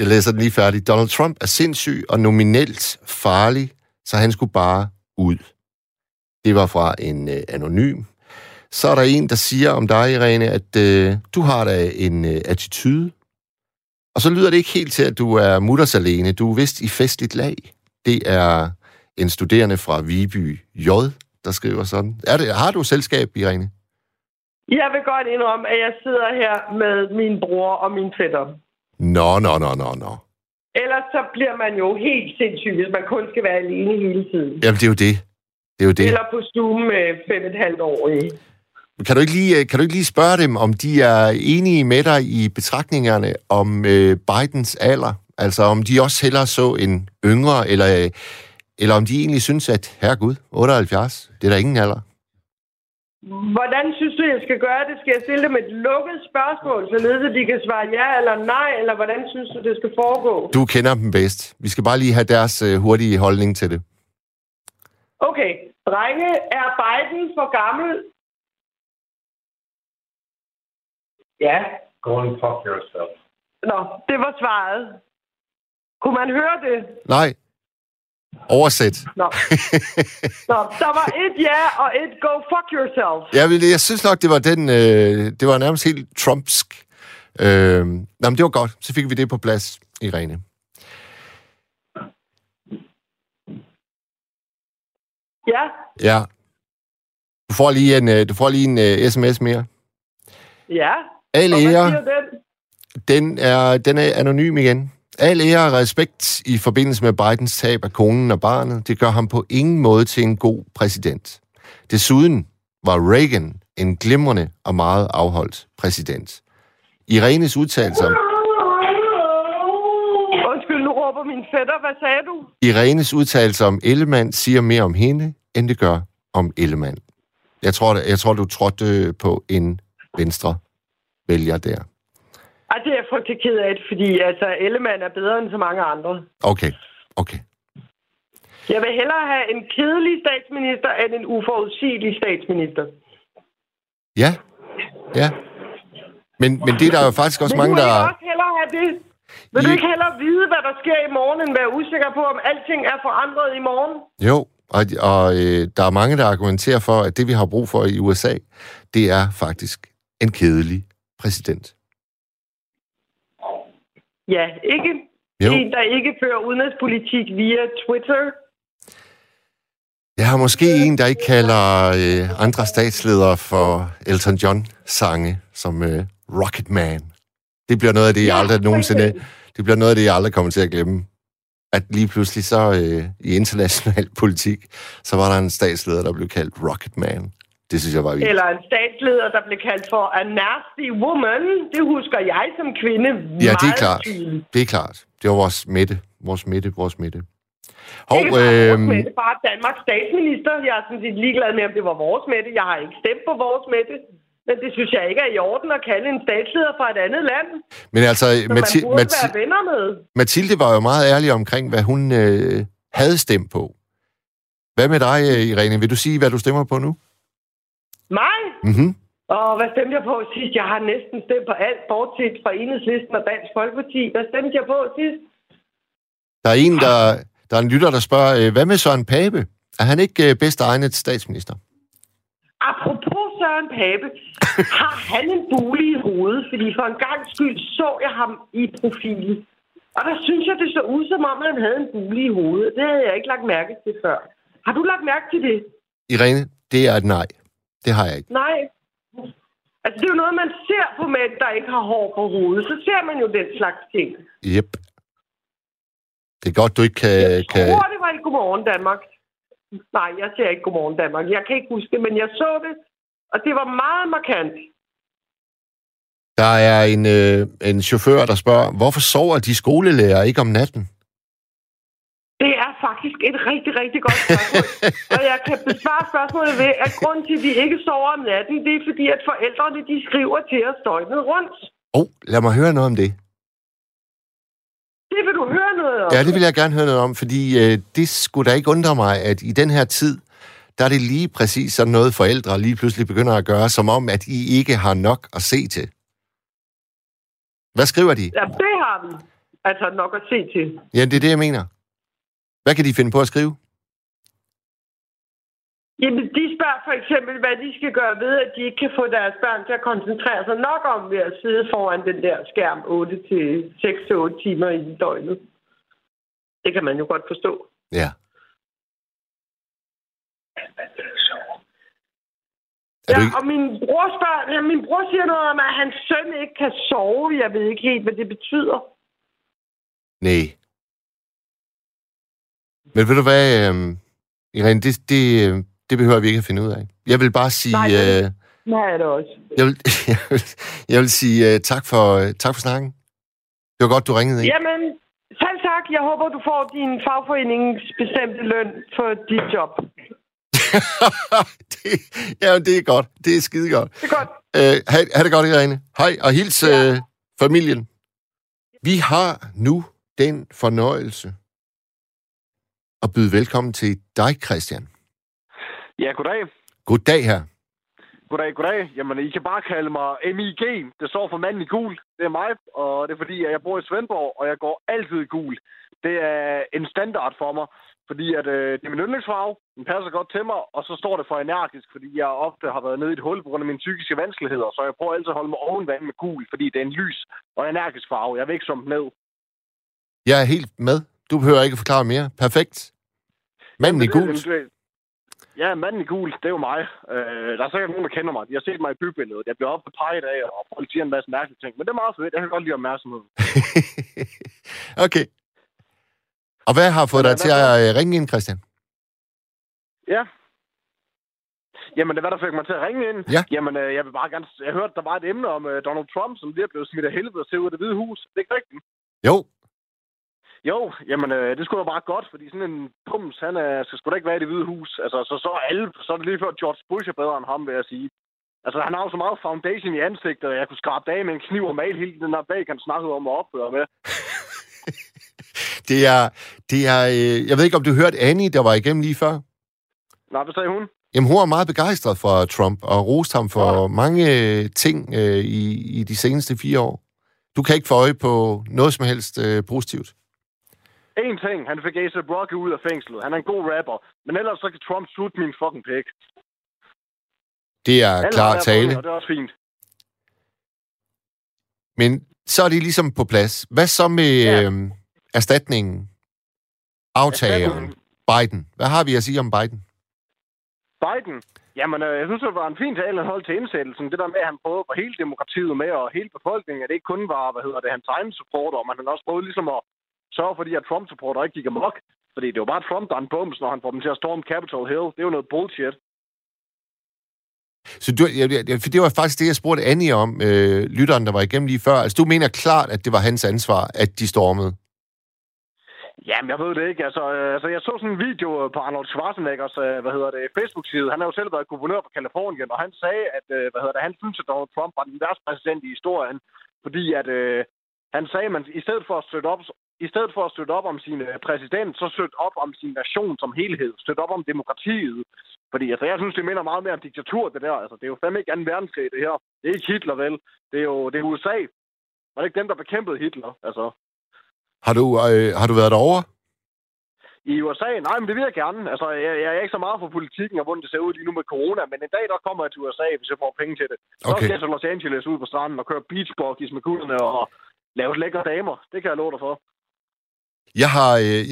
Jeg læser den lige færdig. Donald Trump er sindssyg og nominelt farlig, så han skulle bare ud. Det var fra en anonym. Så er der en, der siger om dig, Irene, at du har da en attitude. Og så lyder det ikke helt til, at du er mutters alene. Du er vist i festligt lag. Det er en studerende fra Viby J, der skriver sådan. Har du selskab, Irene? Jeg vil godt indrømme, at jeg sidder her med min bror og min fætter. Nå. Ellers så bliver man jo helt sindssyg, hvis man kun skal være alene hele tiden. Jamen, det er jo det. Eller på Zoom med 5,5 år i. Kan du ikke lige spørge dem, om de er enige med dig i betragtningerne om Bidens alder? Altså om de også hellere så en yngre, eller om de egentlig synes, at herregud, 78, det er der ingen alder. Hvordan synes du, jeg skal gøre det? Skal jeg stille dem et lukket spørgsmål, således at de kan svare ja eller nej, eller hvordan synes du, det skal foregå? Du kender dem bedst. Vi skal bare lige have deres hurtige holdning til det. Okay. Drenge, er Biden for gammel? Ja. Go and fuck yourself. Nå, det var svaret. Kunne man høre det? Nej. Oversæt. Nå, der var et ja og et go fuck yourself. Jeg synes nok, det var den... det var nærmest helt trumpsk. Nå, men det var godt. Så fik vi det på plads, Irene. Ja. Ja. Du får lige en sms mere. Ja. Al ære, den er anonym igen. Al ære og respekt i forbindelse med Bidens tab af konen og barnet, det gør ham på ingen måde til en god præsident. Desuden var Reagan en glimrende og meget afholdt præsident. Irenes udtalelser... Undskyld, nu råber min fætter. Hvad sagde du? Irenes udtalelser om Ellemann siger mere om hende, end det gør om Ellemann. Jeg tror du trådte på en Venstre vælger der. Ej, det er jeg frygtelig ked af, fordi altså, Ellemann er bedre end så mange andre. Okay. Jeg vil hellere have en kedelig statsminister end en uforudsigelig statsminister. Ja. Men det er der jo faktisk også mange, der... Men du vil også hellere have det. Vil du ikke hellere vide, hvad der sker i morgen, end være usikker på, om alting er forandret i morgen? Jo. Og der er mange, der argumenterer for, at det, vi har brug for i USA, det er faktisk en kedelig præsident. Ja, ikke? Jo. En, der ikke fører udenrigspolitik via Twitter. Jeg har måske en, der ikke kalder andre statsledere for Elton John-sange som Rocket Man. Det bliver noget af det, jeg aldrig nogensinde... Det bliver noget af det, jeg aldrig kommer til at glemme. At lige pludselig så i international politik, så var der en statsleder, der blev kaldt Rocket Man. Det synes jeg var vildt. Eller en statsleder, der blev kaldt for a nasty woman. Det husker jeg som kvinde meget. Ja, det er klart. Det var vores Mette. Hov, ikke bare vores Mette, bare Danmarks statsminister. Jeg er sådan set ligeglad med, om det var vores Mette. Jeg har ikke stemt på vores Mette. Men det synes jeg ikke er i orden at kalde en statsleder fra et andet land. Men altså, Mathilde var jo meget ærlig omkring, hvad hun havde stemt på. Hvad med dig, Irene? Vil du sige, hvad du stemmer på nu? Mig? Mm-hmm. Og hvad stemte jeg på sidst? Jeg har næsten stemt på alt, bortset fra Enhedslisten og Dansk Folkeparti. Hvad stemte jeg på sidst? Der er en lytter, der spørger, hvad med Søren Pape? Er han ikke bedst egnet statsminister? Apropos Søren Pape, har han en bule i hovedet? Fordi for en gang skyld så jeg ham i profilen. Og der synes jeg, det så ud, som om han havde en bule i hovedet. Det havde jeg ikke lagt mærke til før. Har du lagt mærke til det? Irene, det er et nej. Det har jeg ikke. Nej. Altså, det er jo noget, man ser på mænd, der ikke har hår på hovedet. Så ser man jo den slags ting. Jep. Det er godt, du ikke kan... Jeg tror, det var i Godmorgen Danmark. Nej, jeg ser ikke Godmorgen Danmark. Jeg kan ikke huske det, men jeg så det, og det var meget markant. Der er en chauffør, der spørger, hvorfor sover de skolelærer ikke om natten? Det er faktisk et rigtig, rigtig godt spørgsmål. Og jeg kan besvare spørgsmålet ved, at grunden til, at vi ikke sover om natten, det er fordi, at forældrene de skriver til os døgnet rundt. Lad mig høre noget om det. Det vil du høre noget om? Ja, det vil jeg gerne høre noget om, fordi det skulle da ikke undre mig, at i den her tid, der er det lige præcis sådan noget, forældre lige pludselig begynder at gøre, som om, at I ikke har nok at se til. Hvad skriver de? Ja, det har vi. Altså nok at se til. Ja, det er det, jeg mener. Hvad kan de finde på at skrive? Jamen, de spørger for eksempel, hvad de skal gøre ved, at de ikke kan få deres børn til at koncentrere sig nok om ved at sidde foran den der skærm 6-8 timer i døgnet. Det kan man jo godt forstå. Ja. Og min bror siger noget om, at hans søn ikke kan sove. Jeg ved ikke helt, hvad det betyder. Nej. Men ved du hvad, Irene, det behøver vi ikke at finde ud af. Jeg vil bare sige... Nej, det også. Jeg vil sige tak for snakken. Det var godt, du ringede ind. Jamen, selv tak. Jeg håber, du får din fagforeningsbestemte løn for dit job. Det er godt. Det er skide godt. Det er godt. Ha' det godt, Irene. Hej, og hils familien. Vi har nu den fornøjelse og byde velkommen til dig, Christian. Ja, goddag. Goddag her. Goddag. Jamen, I kan bare kalde mig MIG. Det står for manden i gul. Det er mig, og det er fordi, at jeg bor i Svendborg, og jeg går altid i gul. Det er en standard for mig, fordi at, det er min yndlingsfarve. Den passer godt til mig, og så står det for energisk, fordi jeg ofte har været nede i et hul på grund af mine psykiske vanskeligheder, så jeg prøver altid at holde mig ovenvand med gul, fordi det er en lys og energisk farve. Jeg vil ikke summe ned. Jeg er helt med. Du behøver ikke forklare mere. Perfekt. Manden i gul. Ja, manden i gul, det er jo mig. Der er sikkert nogen, der kender mig. De har set mig i bybilledet. Jeg blev op på peget af, og folk siger en masse mærkelige ting. Men det er meget fedt. Jeg kan godt lide opmærksomheden. Okay. Og hvad har fået dig til at ringe ind, Christian? Ja. Jamen, det var der fik mig til at ringe ind. Ja. Jamen, jeg vil bare gerne... Jeg hørte, der var et emne om Donald Trump, som lige er blevet smidt af helvede til ud af Det Hvide Hus. Det er ikke rigtigt. Jo. Jo, jamen, det skulle da bare godt, fordi sådan en pums, han skal sgu da ikke være i Det Hvide Hus. Altså, så er det lige før George Bush er bedre end ham, vil jeg sige. Altså, han har jo så meget foundation i ansigtet, at jeg kunne skrabe af med en kniv og male hele den her bag, han snakkede om at opføre med. Jeg ved ikke, om du hørte Annie, der var igennem lige før? Nej, hvad sagde hun? Jamen, hun er meget begejstret for Trump, og roste ham for mange ting i de seneste 4 år. Du kan ikke få øje på noget som helst positivt. En ting, han fik Ace Rocky ud af fængslet. Han er en god rapper. Men ellers så kan Trump shoot min fucking pik. Det er klar tale. Det er også fint. Men så er det ligesom på plads. Hvad så med erstatningen? Aftageren? Biden? Hvad har vi at sige om Biden? Biden? Jamen, jeg synes, det var en fin tale, han holdt til indsættelsen. Det der med, at han prøvede på hele demokratiet med, og hele befolkningen, at det ikke kun var, hans egen supporter, men han også prøvede ligesom at sørge fordi, at Trump-supporter ikke gik amok. Fordi det er jo bare Trump, der er en bums, når han får dem til at storme Capitol Hill. Det er jo noget bullshit. Så det var faktisk det, jeg spurgte Annie om, lytteren, der var igennem lige før. Altså, du mener klart, at det var hans ansvar, at de stormede? Jamen, jeg ved det ikke. Altså, jeg så sådan en video på Arnold Schwarzeneggers Facebook-side. Han har jo selv været guvernør på Kalifornien, og han sagde, at han synes, at Donald Trump var den værste præsident i historien. Fordi at han sagde, at man i stedet for at støtte op om sin præsident, så støtte op om sin nation som helhed. Støtte op om demokratiet. Fordi altså, jeg synes, det minder meget mere om diktatur, det der. Altså, det er jo fandme ikke 2. verdenskrig, det her. Det er ikke Hitler, vel? Det er jo USA. Var det ikke dem, der bekæmpede Hitler? Altså. Har du været derovre? I USA? Nej, men det vil jeg gerne. Altså, jeg er ikke så meget for politikken, og hvordan det ser ud lige nu med corona. Men en dag, der kommer jeg til USA, hvis jeg får penge til det. Okay. Så skal jeg til Los Angeles ud på stranden og køre beachbuggies med kuglerne og lave lækre damer. Det kan jeg love dig for.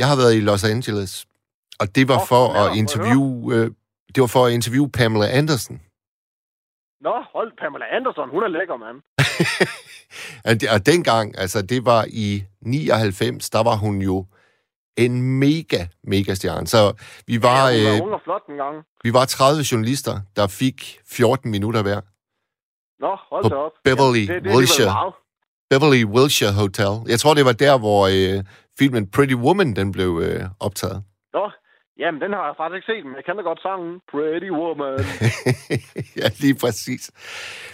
Jeg har været i Los Angeles, og det var for at interviewe Pamela Anderson. Nå, hold Pamela Anderson, hun er lækker, mand. Og dengang, altså det var i 99, der var hun jo en mega stjerne. Så vi var hun var flot en gang. Vi var 30 journalister, der fik 14 minutter hver. Nå, hold da op. Beverly Wilshire Hotel. Jeg tror, det var der, hvor filmen Pretty Woman, den blev optaget. Nå, jamen den har jeg faktisk ikke set, men jeg kan da godt sangen. Pretty Woman. Ja, lige præcis.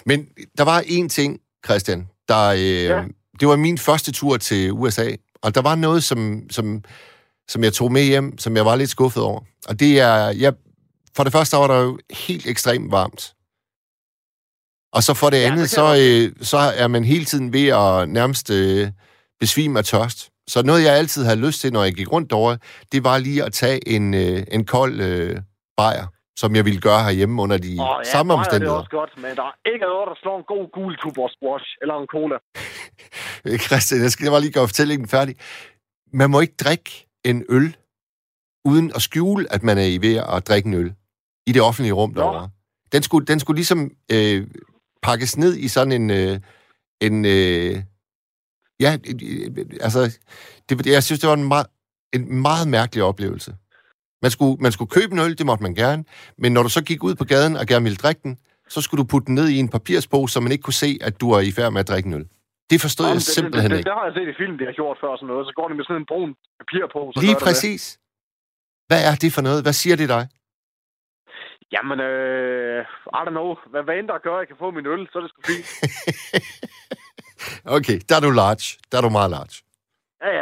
Men der var én ting, Christian, der... Det var min første tur til USA, og der var noget, som jeg tog med hjem, som jeg var lidt skuffet over. Og det er... For det første var der jo helt ekstremt varmt. Og så for det andet, så er man hele tiden ved at nærmest besvime af tørst. Så noget, jeg altid havde lyst til, når jeg gik rundt derovre, det var lige at tage en kold bajer, som jeg ville gøre herhjemme under de samme omstændigheder. Det er også godt, men der er ikke noget, der slår en god gul Tuborg squash eller en cola. Christian, jeg skal bare lige gøre fortællingen færdig. Man må ikke drikke en øl, uden at skjule, at man er ved at drikke en øl i det offentlige rum derovre. Den skulle ligesom pakkes ned i sådan jeg synes, det var en meget mærkelig oplevelse. Man skulle købe en øl, det måtte man gerne, men når du så gik ud på gaden og gerne ville drikke den, så skulle du putte den ned i en papirspose, så man ikke kunne se, at du er i færd med at drikke en øl. Det forstod jeg simpelthen ikke. Det har jeg set i film, de har gjort før, sådan noget, så går de med sådan en brun papirpose. Lige præcis. Hvad er det for noget? Hvad siger det dig? Jamen, I don't know. Hvad end der gør, jeg kan få min øl, så er det sgu fint. Okay, der er du large. Der er du meget large.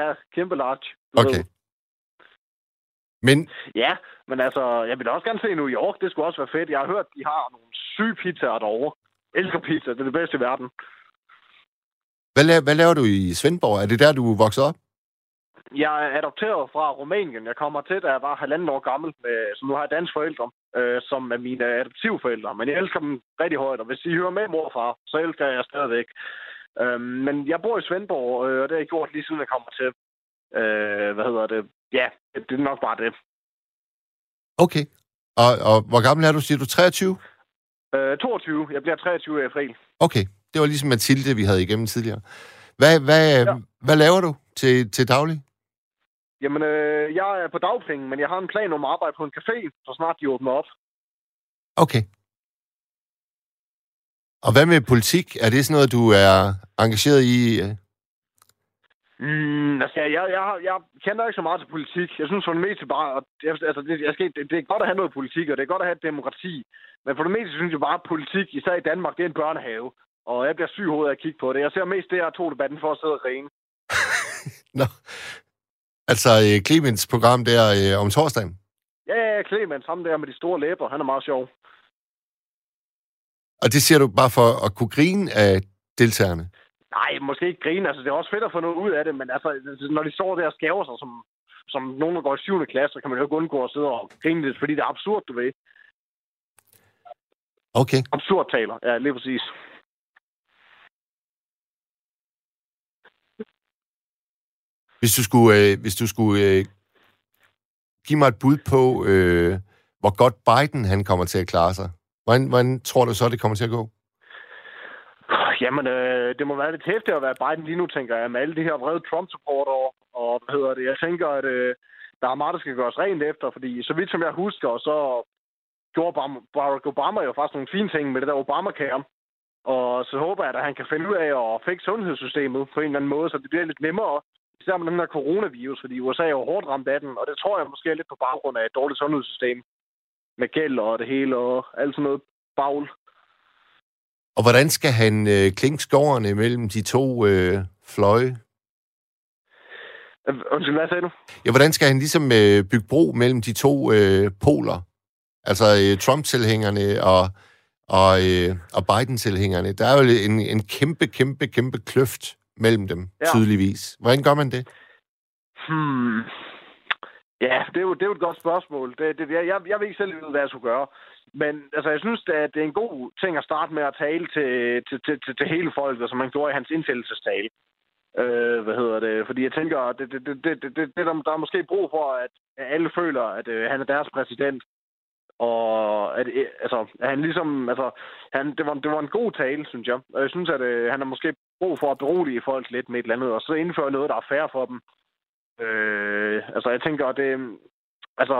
Ja, kæmpe large. Okay. Men... Ja, men altså, jeg vil også gerne se New York. Det skulle også være fedt. Jeg har hørt, de har nogle syge pizzaer derovre. Jeg elsker pizza. Det er det bedste i verden. Hvad laver du i Svendborg? Er det der, du voksede op? Jeg er adopteret fra Rumænien. Jeg kommer til, da jeg var 1,5 år gammel, så nu har jeg danske forældre, som er mine adoptivforældre. Men jeg elsker dem rigtig højt, og hvis I hører med mor og far, så elsker jeg stadigvæk. Men jeg bor i Svendborg, og det har jeg gjort lige siden jeg kommer til. Ja, det er nok bare det. Okay. Og hvor gammel er du, siger du? 23? 22. Jeg bliver 23 i april. Okay. Det var ligesom Mathilde, vi havde igennem tidligere. Hvad laver du til daglig? Jamen, jeg er på dagpenge, men jeg har en plan om at arbejde på en café, så snart de åbner op. Okay. Og hvad med politik? Er det sådan noget, du er engageret i? Jeg kender ikke så meget til politik. Jeg synes for det meste bare... det er godt at have noget politik, og det er godt at have et demokrati. Men for det meste synes jeg bare, at politik, især i Danmark, det er en børnehave. Og jeg bliver syg hovedet af at kigge på det. Jeg ser mest det her debatten for at sidde og rene. Nå. Altså, Clemens program der om torsdagen? Ja, Clemens. Ham der med de store læber. Han er meget sjov. Og det siger du bare for at kunne grine af deltagerne? Nej, måske ikke grine. Altså, det er også fedt at få noget ud af det, men altså, når de står der og skæver sig, som nogen, der går i 7. klasse, så kan man jo ikke undgå at sidde og grine lidt, fordi det er absurd, du ved. Okay. Absurd taler. Ja, lige præcis. Hvis du skulle give mig et bud på, hvor godt Biden han kommer til at klare sig, hvordan tror du så, det kommer til at gå? Jamen, det må være lidt hæftigt at være Biden lige nu, tænker jeg, med alle de her vrede Trump-supporter og jeg tænker, at der er meget, der skal gøres rent efter, fordi så vidt som jeg husker, så gjorde Barack Obama jo faktisk nogle fine ting med det der Obamacare. Og så håber jeg, at han kan finde ud af at fikse sundhedssystemet på en eller anden måde, så det bliver lidt nemmere. Især med den her coronavirus, fordi USA er jo hårdt ramt af den, og det tror jeg måske er lidt på baggrund af et dårligt sundhedssystem med gæld og det hele og alt sådan noget bagl. Og hvordan skal han klinke skoverne mellem de to fløje? Undskyld, hvad sagde du? Ja, hvordan skal han ligesom bygge bro mellem de to poler? Altså Trump-tilhængerne og Biden-tilhængerne. Der er jo en kæmpe kløft mellem dem, tydeligvis. Hvordan gør man det? Ja, det er jo et godt spørgsmål. Jeg ved ikke selv, hvad jeg skulle gøre. Men altså, jeg synes, at det er en god ting at starte med at tale til hele folket, som man gjorde i hans indsættelsestale. Fordi jeg tænker, at der er måske brug for, at alle føler, at han er deres præsident. Og at han ligesom... Altså, det var en god tale, synes jeg. Og jeg synes, at han er måske brug for at berolige folk lidt med et eller andet, og så indføre noget, der er fair for dem. Jeg tænker, at det... Altså,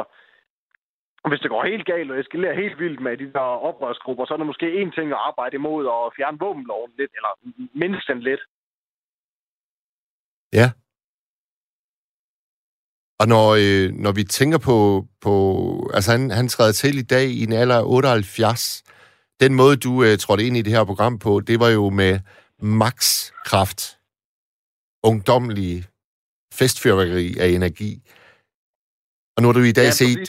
Hvis det går helt galt og eskalerer helt vildt med de der oprørsgrupper, så er der måske én ting at arbejde imod og fjerne våbenloven lidt, eller mindst den lidt. Ja. Og når vi tænker på altså han træder til i dag i en alder af 78, den måde, du trådte ind i det her program på, det var jo med max kraft, ungdomlige festfyrværkeri af energi. Og nu har du i dag set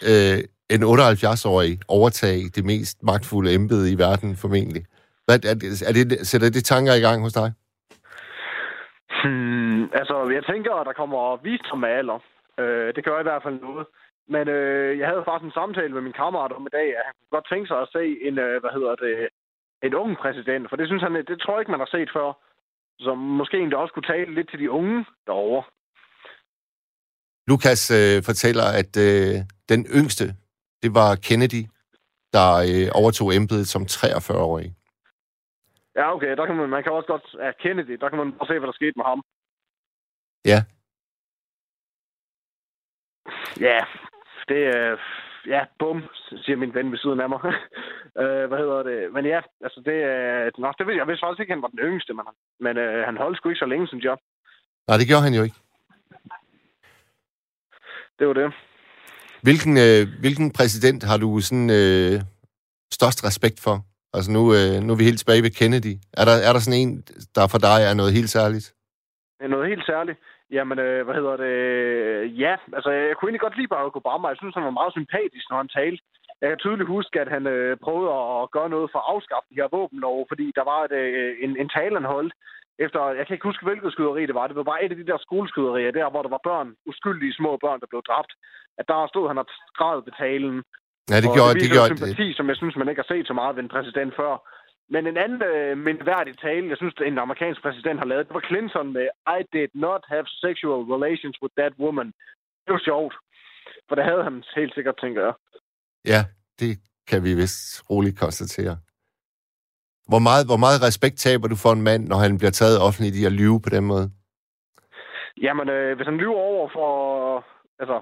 en 78-årig overtage det mest magtfulde embede i verden, formentlig. Sætter det tanker i gang hos dig? Altså, jeg tænker, at der kommer visdom af alder. Det gør i hvert fald noget. Men jeg havde faktisk en samtale med min kammerat om i dag, at han kunne godt tænke sig at se en ung præsident, for det synes han, det tror jeg ikke, man har set før. Så måske en, der også kunne tale lidt til de unge derovre. Lukas fortæller, at den yngste, det var Kennedy, der overtog embedet som 43-årig. Ja, okay. Der kan man kan også godt... Ja, Kennedy, der kan man også se, hvad der skete med ham. Ja. Ja, det er... Ja, bum, siger min ven ved siden af mig. Men ja, altså det er... Nå, det ved jeg. Jeg vidste faktisk ikke, han var den yngste, men han holdt sgu ikke så længe som job. Nej, det gjorde han jo ikke. Det var det. Hvilken præsident har du sådan størst respekt for? Altså nu er vi helt tilbage ved Kennedy. Er der sådan en, der for dig er noget helt særligt? Noget helt særligt? Jamen, ja, altså jeg kunne egentlig godt lide Barack Obama. Jeg synes, han var meget sympatisk, når han talte. Jeg kan tydeligt huske, at han prøvede at gøre noget for at afskaffe de her våbenlov, fordi der var en tale, han holdt. Efter, jeg kan ikke huske, hvilket skyderi det var. Det var bare et af de der skoleskyderier, der hvor der var børn, uskyldige små børn, der blev dræbt. At der stod han og græd ved talen. Ja, det gjorde en sympati, som jeg synes, man ikke har set så meget ved en præsident før. Men en anden mindværdig tale, jeg synes, en amerikansk præsident har lavet, det var Clinton med I did not have sexual relations with that woman. Det var sjovt, for det havde han helt sikkert tænkt at gøre. Ja, det kan vi vist roligt konstatere. Hvor meget respekt taber du for en mand, når han bliver taget offentligt i at lyve på den måde? Jamen, hvis han lyver over for... Altså,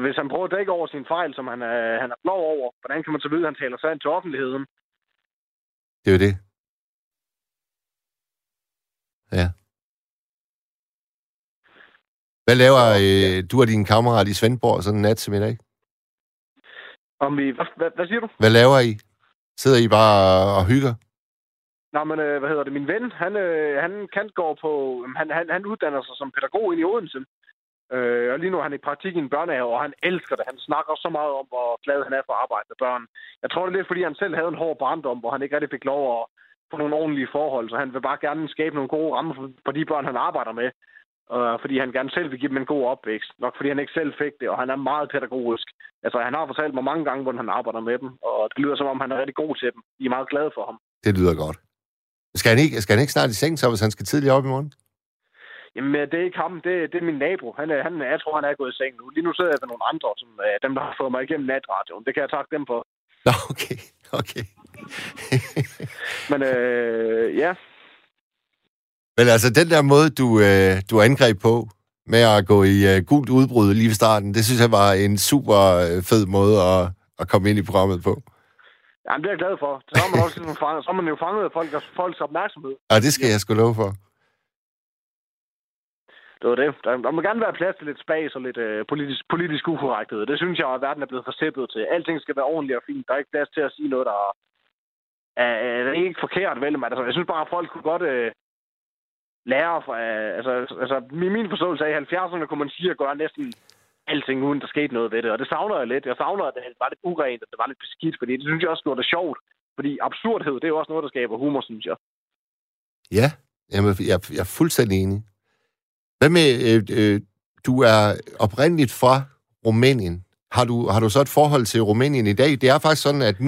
hvis han prøver at dække over sin fejl, som han er flov over, hvordan kan man så vide, at han taler sandt til offentligheden? Det er jo det. Ja. Hvad laver du og din kammerat i Svendborg sådan en nat som i dag? Hvad siger du? Hvad laver I? Sidder I bare og hygger? Nej, men min ven, han går på... Han uddanner sig som pædagog ind i Odense. Og lige nu er han i praktik i en børnehave, og han elsker det. Han snakker så meget om, hvor glad han er for at arbejde med børn. Jeg tror, det er lidt, fordi han selv havde en hård barndom, hvor han ikke rigtig fik lov at få nogle ordentlige forhold. Så han vil bare gerne skabe nogle gode rammer for de børn, han arbejder med. Fordi han gerne selv vil give dem en god opvækst. Nok fordi han ikke selv fik det, og han er meget pædagogisk. Altså, han har fortalt mig mange gange, hvordan han arbejder med dem. Og det lyder, som om han er rigtig god til dem. De er meget glade for ham. Det lyder godt. Skal han ikke snart i seng, så hvis han skal tidligere op i morgen? Jamen, det er ikke ham. Det er min nabo. Jeg tror, han er gået i seng nu. Lige nu sidder jeg med nogle andre, som dem, der har fået mig igennem natradioen. Det kan jeg takke dem for. Nå, okay. Men ja. Men altså, den der måde, du angreb på, med at gå i gult udbrud lige ved starten, det synes jeg var en super fed måde at komme ind i programmet på. Jamen, det er jeg glad for. Så har man, også, så har man jo fanget folks opmærksomhed. Ja, det skal jeg sgu love for. Det var det. Der må gerne være plads til lidt spas og lidt politisk ukorrekthed. Det synes jeg, at verden er blevet forsippet til. Alting skal være ordentligt og fint. Der er ikke plads til at sige noget, der er ikke forkert, vel? Men altså, jeg synes bare, at folk kunne godt lære fra... Altså, min forståelse af, i 70'erne kunne man sige at gøre næsten alting, uden der skete noget ved det. Og det savner jeg lidt. Jeg savner, at det var lidt urent, og det var lidt beskidt, fordi det synes jeg også gjorde det sjovt. Fordi absurdhed, det er jo også noget, der skaber humor, synes jeg. Ja, jamen, jeg er fuldstændig enig. Hvad med, du er oprindeligt fra Rumænien. Har du så et forhold til Rumænien i dag? Det er faktisk sådan, at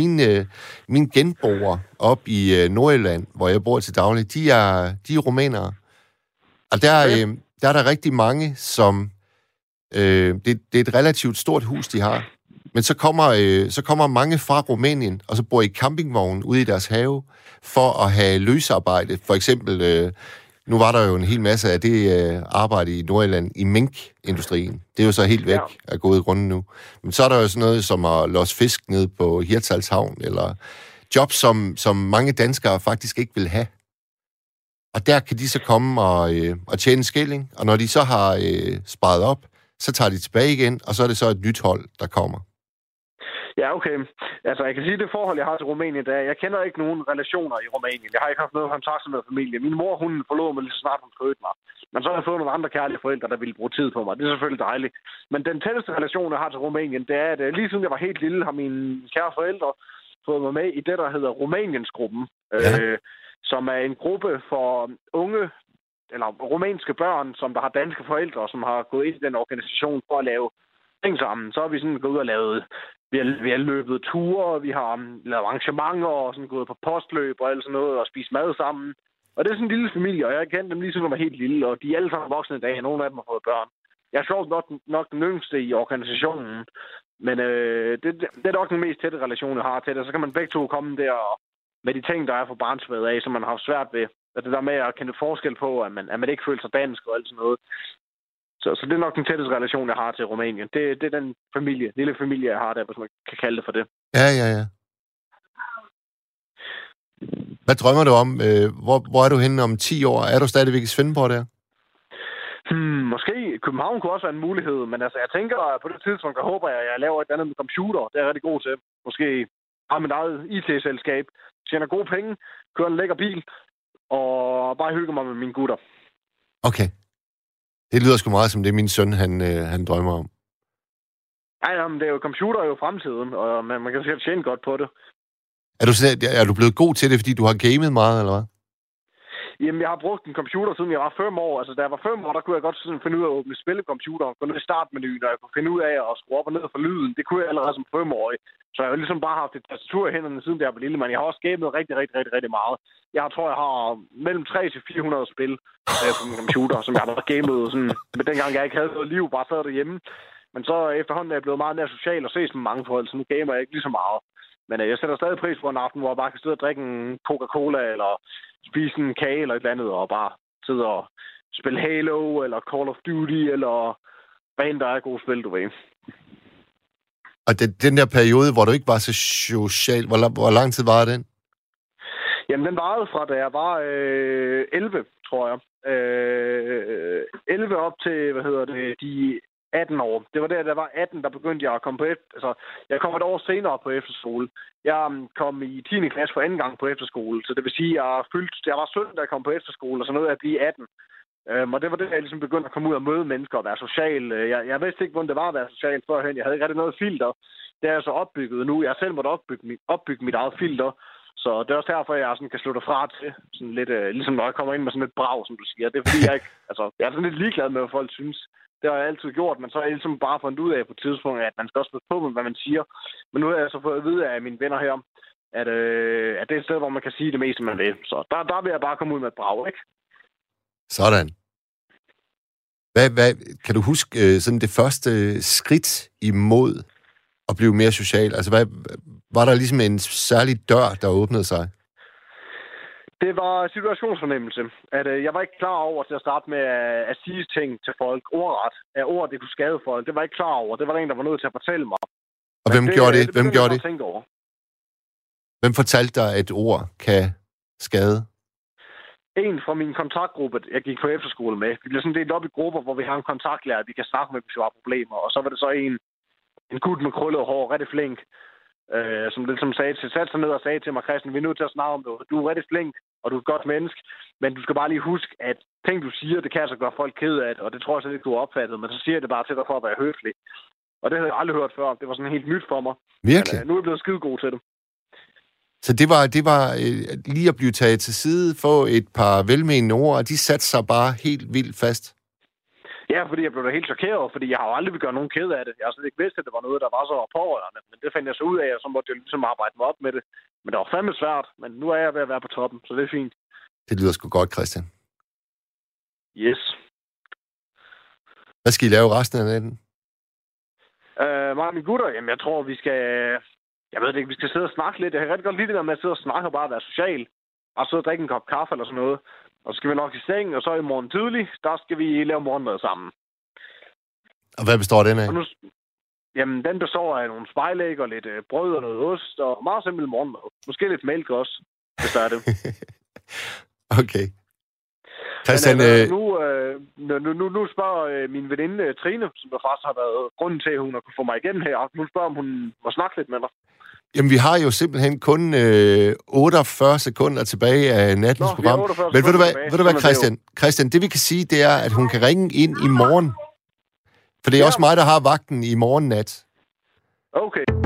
mine genboer op i Nordjylland, hvor jeg bor til daglig, de er rumænere. Og der er der rigtig mange, som... det er et relativt stort hus, de har. Men så kommer mange fra Rumænien, og så bor i campingvognen ude i deres have, for at have løsarbejde. For eksempel... Nu var der jo en hel masse af det arbejde i Nordjylland i minkindustrien. Det er jo så helt væk af gode grunde nu. Men så er der jo sådan noget som at losse fisk ned på Hirtshals Havn, eller job, som mange danskere faktisk ikke vil have. Og der kan de så komme og tjene skilling, og når de så har sparet op, så tager de tilbage igen, og så er det så et nyt hold, der kommer. Ja, okay. Altså, jeg kan sige, det forhold, jeg har til Rumænien, det er, jeg kender ikke nogen relationer i Rumænien. Jeg har ikke haft noget kontakt med familie. Min mor, hun forlod mig lige så snart, hun fødte mig. Men så har jeg fået nogle andre kærlige forældre, der ville bruge tid på mig. Det er selvfølgelig dejligt. Men den tætteste relation, jeg har til Rumænien, det er, at lige siden jeg var helt lille, har mine kære forældre fået mig med i det, der hedder Rumæniensgruppen, som er en gruppe for unge, eller rumænske børn, som der har danske forældre, som har gået ind i den organisation for at lave ting sammen. Så har vi sådan gået ud og lavet, vi har løbet ture, vi har lavet arrangementer og sådan gået på postløb og alt sådan noget, og spist mad sammen. Og det er sådan en lille familie, og jeg kendte dem lige siden jeg var helt lille, og de er alle sammen voksne i dag, og nogle af dem har fået børn. Jeg er sjovt nok den yngste i organisationen, men det er nok den mest tætte relation, jeg har til det. Så kan man begge to komme der med de ting, der er for barnsværet af, som man har svært ved. At det der med at kende forskel på, at man ikke føler sig dansk og alt sådan noget. Så det er nok den tætteste relation, jeg har til Rumænien. Det er den familie, lille familie, jeg har der, hvis man kan kalde det for det. Ja. Hvad drømmer du om? Hvor er du henne om 10 år? Er du stadigvæk i Svendborg der? Måske. København kunne også være en mulighed, men altså, jeg tænker på det tidspunkt, der håber jeg, at jeg laver et andet med computer. Det er jeg rigtig god til. Måske har mit eget IT-selskab, tjener gode penge, kører en lækker bil, og bare hygge mig med mine gutter. Okay. Det lyder sgu meget som det, min søn han drømmer om. Ej, men det er jo computer er jo fremtiden, og man kan sikkert tjene godt på det. Er du blevet god til det, fordi du har gamet meget, eller hvad? Jamen, jeg har brugt en computer, siden jeg var 5 år. Altså, da jeg var 5 år, der kunne jeg godt sådan finde ud af at åbne spillekomputer og gå ned i startmenuen, og jeg kunne finde ud af at skrue op og ned for lyden. Det kunne jeg allerede som 5-årig. Så jeg har ligesom bare haft et tastatur i hænderne, siden jeg var lille, men jeg har også gamet rigtig meget. Jeg tror, jeg har mellem 300 til 400 spil på min computer, som jeg har været gamet sådan. Men dengang jeg ikke havde noget liv, bare sad derhjemme. Men så efterhånden er jeg blevet meget mere social og ses med mange forhold, så nu gamer jeg ikke lige så meget. Men jeg sætter stadig pris på en aften, hvor jeg bare kan sidde og drikke en Coca-Cola, eller spise en kage, eller et eller andet, og bare sidde og spille Halo, eller Call of Duty, eller hvad end der er gode spil, du ved. Og den der periode, hvor du ikke var så social, hvor lang tid var den? Jamen, den varede fra, da jeg var 11, tror jeg. 11 op til, de 18 år. Det var der, der var 18, der begyndte jeg at komme på altså, jeg kom et år senere på efterskole. Jeg kom i 10. klasse for anden gang på efterskole, så det vil sige, jeg var 17, da jeg kom på efterskole, og så nåede jeg at blive 18. Og det var det, jeg ligesom begyndte at komme ud og møde mennesker og være social. Jeg vidste ikke, hvordan det var at være social førhen. Jeg havde ikke rigtig noget filter. Det er jeg så opbygget nu. Jeg selv måtte opbygge mit eget filter. Så det er også derfor, jeg sådan kan slå dig fra til. Sådan lidt, ligesom når jeg kommer ind med sådan et brag, som du siger. Det er fordi, jeg er sådan lidt ligeglad med, hvad folk synes. Det har jeg altid gjort, men så har jeg ligesom bare fundet ud af på et tidspunkt, at man skal også passe på med, hvad man siger. Men nu har jeg så fået at vide af mine venner her, at det er et sted, hvor man kan sige det meste, man vil. Så der vil jeg bare komme ud med et brag, ikke? Sådan. Hvad, kan du huske sådan det første skridt imod at blive mere social? Altså, var der ligesom en særlig dør, der åbnede sig? Det var situationsfornemmelse. At jeg var ikke klar over til at starte med at sige ting til folk ordret. At ord, det kunne skade folk. Det var jeg ikke klar over. Det var der en, der var nødt til at fortælle mig. Og hvem gjorde det? Hvem gjorde det? Hvem fortalte dig, at ord kan skade? En fra min kontaktgruppe, jeg gik på efterskole med. Vi blev sådan delt op i grupper, hvor vi har en kontaktlærer, vi kan snakke med, hvis vi har problemer. Og så var det så en gut med krøllet hår, rigtig flink, som ligesom satte sig ned og sagde til mig, Christian, vi er nødt til at snakke om det. Du er rigtig flink, og du er et godt menneske, men du skal bare lige huske, at ting, du siger, det kan altså gøre folk ked af det, og det tror jeg så ikke, du har opfattet, men så siger jeg det bare til dig for at være høflig. Og det havde jeg aldrig hørt før. Det var sådan helt nyt for mig. Virkelig? Men, nu er jeg blevet skidegod til det. Så det var lige at blive taget til side, få et par velmenende ord, og de satte sig bare helt vildt fast. Ja, fordi jeg blev da helt chokeret, fordi jeg har jo aldrig ville gøre nogen ked af det. Jeg har slet ikke vidst, at det var noget, der var så pårørende, men det fandt jeg så ud af, og så måtte jeg ligesom arbejde mig op med det. Men det var fandme svært, men nu er jeg ved at være på toppen, så det er fint. Det lyder sgu godt, Christian. Yes. Hvad skal I lave resten af natten? Mig og mine gutter? Jamen, jeg tror, vi skal... Jeg ved det ikke, vi skal sidde og snakke lidt. Jeg kan rigtig godt lide det der med at sidde og snakke og bare være social. Bare sidde og drikke en kop kaffe eller sådan noget. Og så skal vi nok i seng, og så i morgen tidlig, der skal vi lave morgenmad sammen. Og hvad består den af? Nu, jamen, den består af nogle spejlæg og lidt brød og noget ost, og meget simpel morgenmad. Måske lidt mælk også, hvis der er det. Okay. Christian, nu spørger min veninde Trine, som der faktisk har været grunden til, at hun har kunnet få mig igennem her. Nu spørger om hun må snakke lidt med dig. Jamen, vi har jo simpelthen kun 48 sekunder tilbage af nattens program. Men ved du hvad, Christian, det vi kan sige, det er, at hun kan ringe ind i morgen. For det er også mig, der har vagten i morgen nat. Okay.